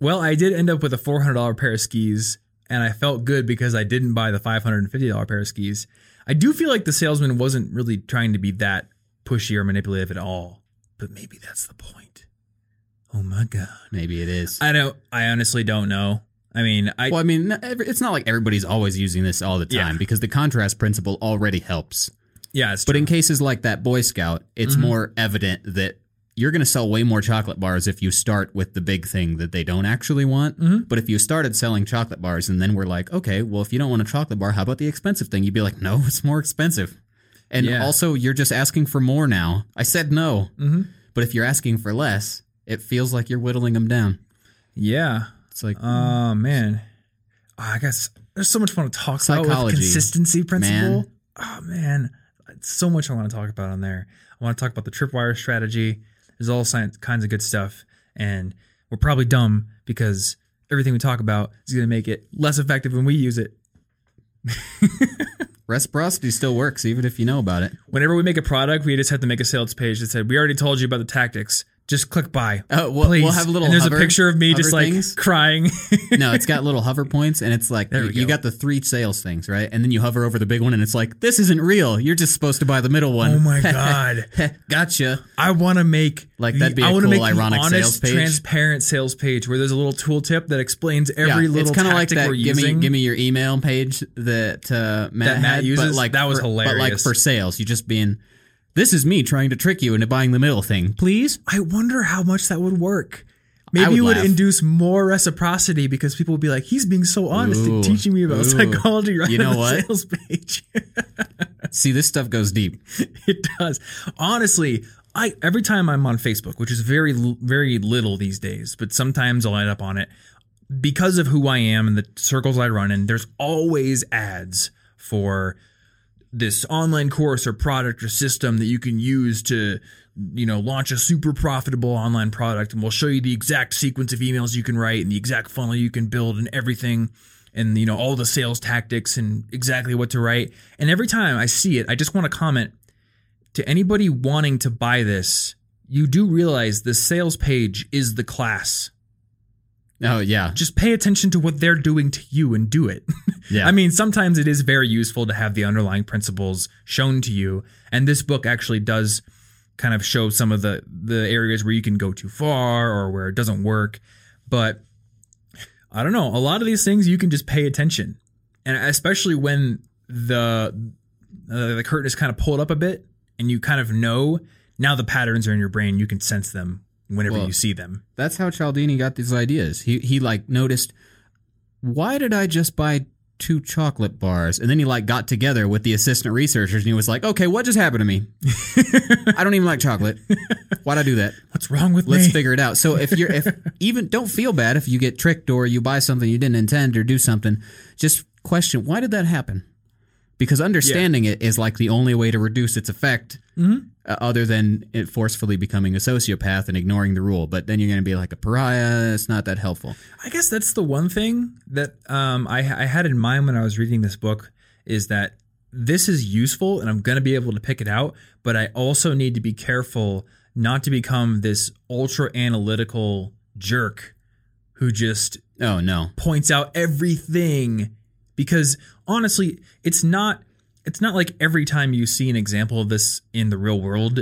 Well, I did end up with a four hundred dollars pair of skis, and I felt good because I didn't buy the five hundred fifty dollars pair of skis. I do feel like the salesman wasn't really trying to be that pushy or manipulative at all, but maybe that's the point. Oh my god, maybe it is. I don't. I honestly don't know. I mean, I well, I mean, it's not like everybody's always using this all the time, yeah. because the contrast principle already helps. Yeah, it's true. But in cases like that Boy Scout, it's mm-hmm. more evident that you're going to sell way more chocolate bars if you start with the big thing that they don't actually want. Mm-hmm. But if you started selling chocolate bars and then we're like, okay, well, if you don't want a chocolate bar, how about the expensive thing? You'd be like, no, it's more expensive. And yeah. also, you're just asking for more now. I said no. Mm-hmm. But if you're asking for less, it feels like you're whittling them down. Yeah. It's like, oh, uh, man. Oh, I guess there's so much fun to talk Psychology, about with consistency principle. Man. Oh, man. It's so much I want to talk about on there. I want to talk about the tripwire strategy. There's all kinds of good stuff. And we're probably dumb because everything we talk about is going to make it less effective when we use it. Reciprocity still works, even if you know about it. Whenever we make a product, we just have to make a sales page that said, we already told you about the tactics. Just click buy. Oh, we'll, please. We'll have a little and there's hover, a picture of me just like things. Crying. No, it's got little hover points, and it's like, you, go. you got the three sales things, right? And then you hover over the big one, and it's like, this isn't real. You're just supposed to buy the middle one. Oh, my God. Gotcha. I want to make like that'd be a cool, make ironic honest, sales page. Transparent sales page where there's a little tooltip that explains every yeah, little tactic like that, we're give using. Me, give me your email page that uh, Matt, that Matt had, uses. But like that was for, hilarious. But like for sales, you just being... This is me trying to trick you into buying the middle thing. Please? I wonder how much that would work. Maybe you would, would induce more reciprocity because people would be like, he's being so honest ooh, and teaching me about ooh. psychology right you know on the what? sales page. See, this stuff goes deep. It does. Honestly, I every time I'm on Facebook, which is very, very little these days, but sometimes I'll end up on it because of who I am and the circles I run in. There's always ads for this online course or product or system that you can use to, you know, launch a super profitable online product, and we'll show you the exact sequence of emails you can write and the exact funnel you can build and everything, and, you know, all the sales tactics and exactly what to write. And every time I see it, I just want to comment to anybody wanting to buy this, you do realize the sales page is the class. Oh, yeah. Just pay attention to what they're doing to you and do it. Yeah. I mean, sometimes it is very useful to have the underlying principles shown to you. And this book actually does kind of show some of the, the areas where you can go too far or where it doesn't work. But I don't know. A lot of these things you can just pay attention. And especially when the uh, the curtain is kind of pulled up a bit and you kind of know now the patterns are in your brain, you can sense them whenever well, you see them. That's how Cialdini got these ideas. He, he like, noticed, why did I just buy two chocolate bars? And then he, like, got together with the assistant researchers, and he was like, okay, what just happened to me? I don't even like chocolate. Why'd I do that? What's wrong with Let's me? Let's figure it out. So if you're, if even, don't feel bad if you get tricked or you buy something you didn't intend or do something. Just question, why did that happen? Because understanding yeah. it is like the only way to reduce its effect, mm-hmm. uh, other than it forcefully becoming a sociopath and ignoring the rule. But then you're going to be like a pariah. It's not that helpful. I guess that's the one thing that um, I, I had in mind when I was reading this book is that this is useful and I'm going to be able to pick it out. But I also need to be careful not to become this ultra analytical jerk who just oh, no. points out everything. Because honestly, it's not it's not like every time you see an example of this in the real world,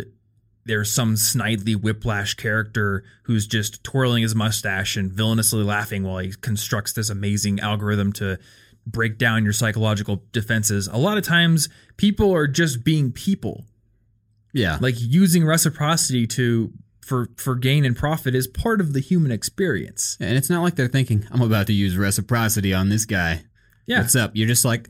there's some snidely whiplash character who's just twirling his mustache and villainously laughing while he constructs this amazing algorithm to break down your psychological defenses. A lot of times people are just being people. Yeah. Like using reciprocity to for for gain and profit is part of the human experience. And it's not like they're thinking, I'm about to use reciprocity on this guy. Yeah. What's up? You're just like,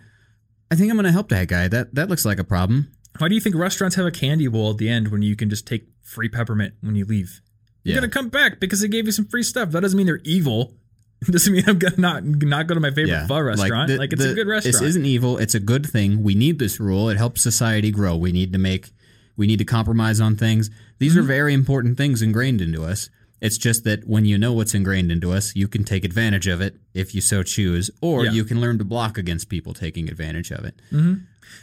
I think I'm going to help that guy. That that looks like a problem. Why do you think restaurants have a candy bowl at the end when you can just take free peppermint when you leave? Yeah. You're going to come back because they gave you some free stuff. That doesn't mean they're evil. It doesn't mean I'm going to not, not go to my favorite yeah. pho restaurant. Like, the, like it's the, a good restaurant. This isn't evil. It's a good thing. We need this rule. It helps society grow. We need to make, we need to compromise on things. These mm-hmm. are very important things ingrained into us. It's just that when you know what's ingrained into us, you can take advantage of it if you so choose, or yeah. you can learn to block against people taking advantage of it. Mm-hmm.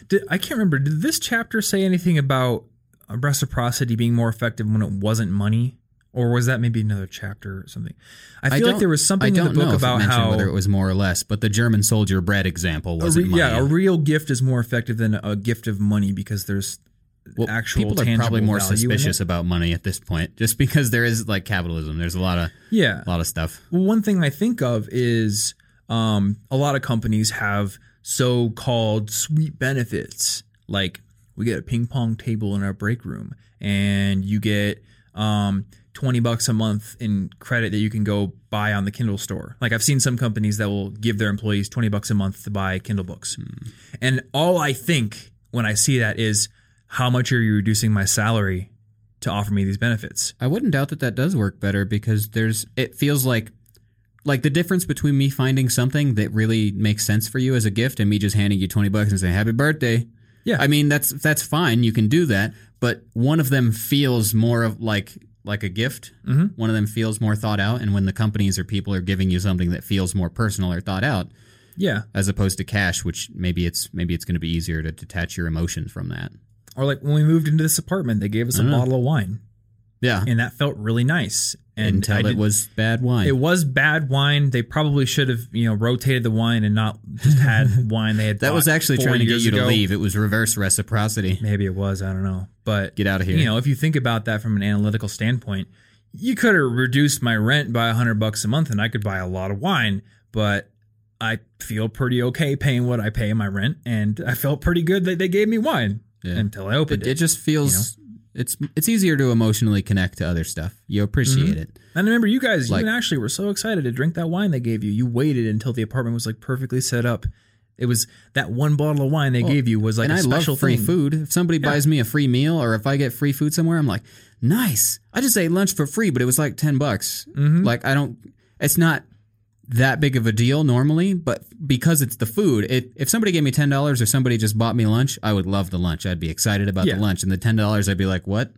Did, I can't remember. Did this chapter say anything about reciprocity being more effective when it wasn't money? Or was that maybe another chapter or something? I feel I like there was something in the book about how... I don't know whether it was more or less, but the German soldier bread example wasn't re- money. Yeah, a real gift is more effective than a gift of money because there's... Well, actual people are probably more suspicious about money at this point, just because there is like capitalism. There's a lot of yeah, a lot of stuff. Well, one thing I think of is um, a lot of companies have so-called sweet benefits, like we get a ping pong table in our break room, and you get um, twenty bucks a month in credit that you can go buy on the Kindle store. Like I've seen some companies that will give their employees twenty bucks a month to buy Kindle books, hmm. and all I think when I see that is, how much are you reducing my salary to offer me these benefits? I wouldn't doubt that that does work better because there's. It feels like, like the difference between me finding something that really makes sense for you as a gift and me just handing you twenty bucks and saying happy birthday. Yeah, I mean that's that's fine. You can do that, but one of them feels more of like like a gift. Mm-hmm. One of them feels more thought out, and when the companies or people are giving you something that feels more personal or thought out, yeah, as opposed to cash, which maybe it's maybe it's going to be easier to detach your emotions from that. Or like when we moved into this apartment, they gave us a bottle of wine. Yeah. And that felt really nice. And Until it was bad wine. It was bad wine. They probably should have, you know, rotated the wine and not just had wine they had bought. That was actually trying to get you to leave. It was reverse reciprocity. Maybe it was. I don't know. But get out of here. You know, if you think about that from an analytical standpoint, you could have reduced my rent by a hundred bucks a month and I could buy a lot of wine, but I feel pretty okay paying what I pay in my rent. And I felt pretty good that they gave me wine. Yeah. Until I opened it. It, it just feels you know? It's it's easier to emotionally connect to other stuff. You appreciate mm-hmm. it. And I remember you guys, like, you and Ashley were so excited to drink that wine they gave you. You waited until the apartment was like perfectly set up. It was that one bottle of wine they well, gave you was like and a I special love free thing. Food. If somebody yeah. buys me a free meal or if I get free food somewhere, I'm like, nice. I just ate lunch for free, but it was like ten bucks. Mm-hmm. Like I don't, it's not that big of a deal normally, but because it's the food, it, if somebody gave me ten dollars or somebody just bought me lunch, I would love the lunch. I'd be excited about yeah. the lunch. And the ten dollars, I'd be like, what?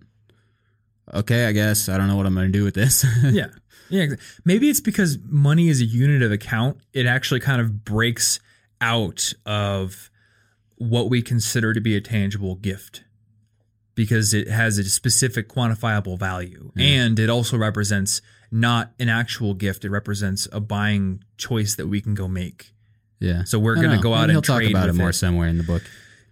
Okay, I guess. I don't know what I'm going to do with this. yeah. Yeah. Maybe it's because money is a unit of account. It actually kind of breaks out of what we consider to be a tangible gift because it has a specific quantifiable value. Mm. And it also represents not an actual gift. It represents a buying choice that we can go make. Yeah. So we're going to go out and trade. He'll talk about it more somewhere in the book.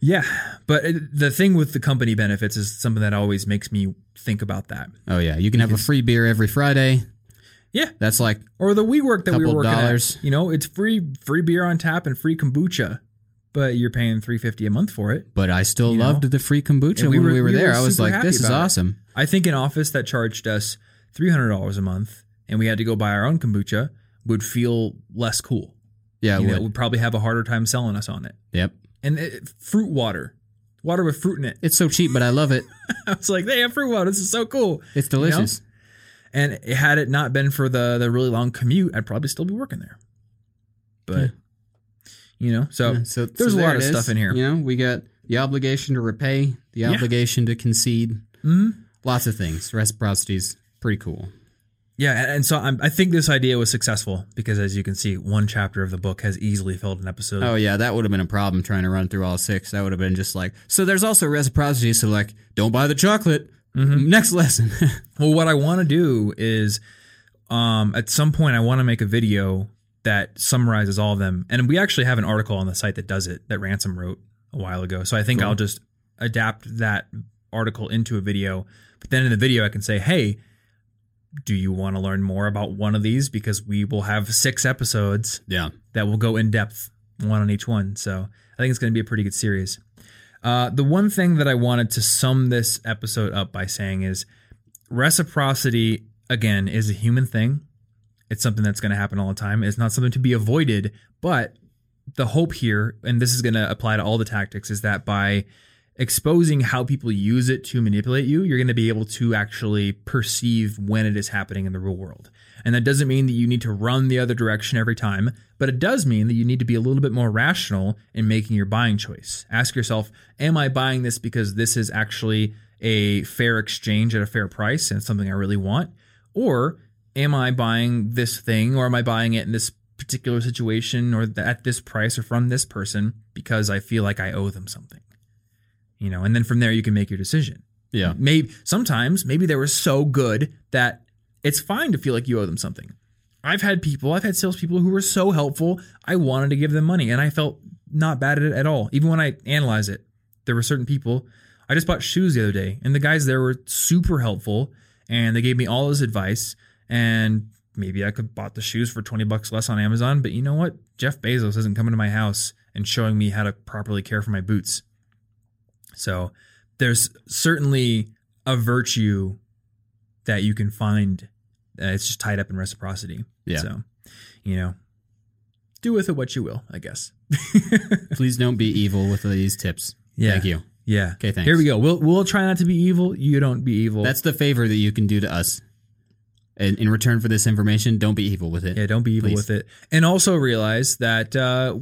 Yeah. But it, the thing with the company benefits is something that always makes me think about that. Oh, yeah. You can because, have a free beer every Friday. Yeah. That's like or the WeWork that we were working dollars. At. You know, it's free free beer on tap and free kombucha, but you're paying three dollars and fifty cents a month for it. But I still you loved know? The free kombucha we when were, we were we there. Were I was like, this is awesome. It. I think an office that charged us three hundred dollars a month and we had to go buy our own kombucha would feel less cool. Yeah. You it know, would. Would probably have a harder time selling us on it. Yep. And it, fruit water. Water with fruit in it. It's so cheap, but I love it. I was like, they have fruit water. This is so cool. It's delicious. You know? And had it not been for the, the really long commute, I'd probably still be working there. But, yeah. you know, so, yeah, so there's so a lot of is. Stuff in here. You know, we got the obligation to repay, the obligation yeah. to concede, mm-hmm. lots of things. Reciprocity's pretty cool. Yeah, and so I'm, I think this idea was successful because, as you can see, one chapter of the book has easily filled an episode. Oh, yeah, that would have been a problem trying to run through all six. That would have been just like, so there's also reciprocity, so like, don't buy the chocolate. Mm-hmm. Next lesson. Well, what I want to do is um, at some point I want to make a video that summarizes all of them. And we actually have an article on the site that does it that Ransom wrote a while ago. So I think cool. I'll just adapt that article into a video. But then in the video I can say, hey, do you want to learn more about one of these? Because we will have six episodes yeah. that will go in depth, one on each one. So I think it's going to be a pretty good series. Uh, the one thing that I wanted to sum this episode up by saying is reciprocity, again, is a human thing. It's something that's going to happen all the time. It's not something to be avoided, but the hope here, and this is going to apply to all the tactics, is that by exposing how people use it to manipulate you, you're going to be able to actually perceive when it is happening in the real world. And that doesn't mean that you need to run the other direction every time, but it does mean that you need to be a little bit more rational in making your buying choice. Ask yourself, am I buying this because this is actually a fair exchange at a fair price and something I really want? Or am I buying this thing or am I buying it in this particular situation or at this price or from this person because I feel like I owe them something? You know, and then from there you can make your decision. Yeah. Maybe sometimes maybe they were so good that it's fine to feel like you owe them something. I've had people, I've had salespeople who were so helpful, I wanted to give them money, and I felt not bad at it at all. Even when I analyze it, there were certain people. I just bought shoes the other day, and the guys there were super helpful, and they gave me all this advice, and maybe I could have bought the shoes for twenty bucks less on Amazon, but you know what? Jeff Bezos isn't coming to my house and showing me how to properly care for my boots. So there's certainly a virtue that you can find. Uh, it's just tied up in reciprocity. Yeah. So, you know, do with it what you will, I guess. Please don't be evil with these tips. Yeah. Thank you. Yeah. Okay, thanks. Here we go. We'll we'll try not to be evil. You don't be evil. That's the favor that you can do to us. And in return for this information, don't be evil with it. Yeah, don't be evil Please. With it. And also realize that uh,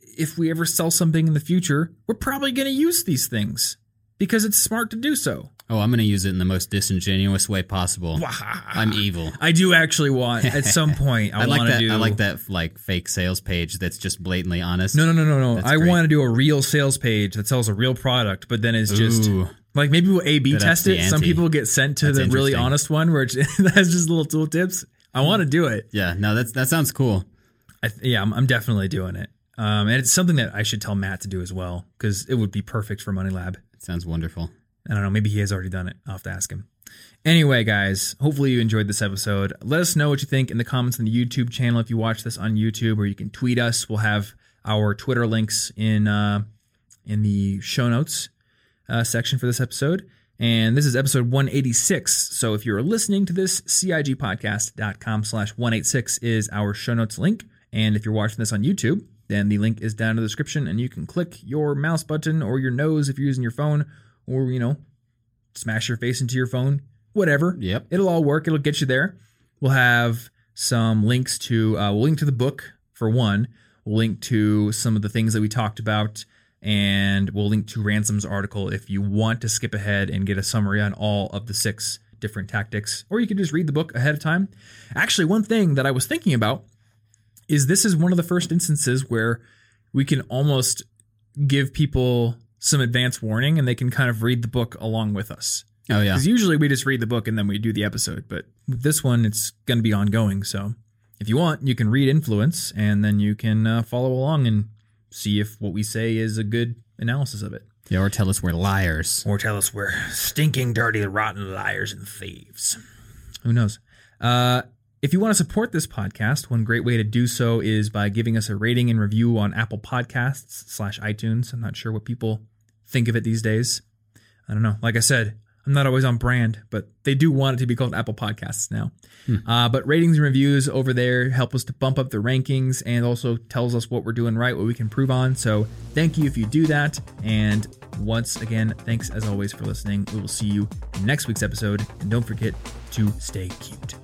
if we ever sell something in the future, we're probably going to use these things because it's smart to do so. Oh, I'm going to use it in the most disingenuous way possible. I'm evil. I do actually want, at some point, I, I like want to do... I like that like fake sales page that's just blatantly honest. No, no, no, no, no. That's I great. Want to do a real sales page that sells a real product, but then it's just... Ooh. Like, maybe we'll A B that test it. Some people get sent to that's the really honest one where it has just little tool tips. I want to do it. Yeah, no, that's that sounds cool. I th- yeah, I'm, I'm definitely doing it. Um, and it's something that I should tell Matt to do as well, because it would be perfect for Money Lab. It sounds wonderful. I don't know. Maybe he has already done it. I'll have to ask him. Anyway, guys, hopefully you enjoyed this episode. Let us know what you think in the comments on the YouTube channel if you watch this on YouTube, or you can tweet us. We'll have our Twitter links in uh, in the show notes uh, section for this episode. And this is episode one eighty-six. So if you're listening to this, cigpodcast.com slash 186 is our show notes link. And if you're watching this on YouTube, then the link is down in the description, and you can click your mouse button or your nose if you're using your phone, or, you know, smash your face into your phone, whatever. Yep. It'll all work. It'll get you there. We'll have some links to, uh, we'll link to the book for one. We'll link to some of the things that we talked about, and we'll link to Ransom's article if you want to skip ahead and get a summary on all of the six different tactics, or you can just read the book ahead of time. Actually, one thing that I was thinking about is this is one of the first instances where we can almost give people some advance warning and they can kind of read the book along with us. Oh, yeah. Because usually we just read the book and then we do the episode. But with this one, it's going to be ongoing. So if you want, you can read Influence, and then you can uh, follow along and see if what we say is a good analysis of it. Yeah, or tell us we're liars. Or tell us we're stinking, dirty, rotten liars and thieves. Who knows? Uh... If you want to support this podcast, one great way to do so is by giving us a rating and review on Apple Podcasts slash iTunes. I'm not sure what people think of it these days. I don't know. Like I said, I'm not always on brand, but they do want it to be called Apple Podcasts now. Hmm. Uh, but ratings and reviews over there help us to bump up the rankings and also tells us what we're doing right, what we can improve on. So thank you if you do that. And once again, thanks as always for listening. We will see you in next week's episode. And don't forget to stay cute.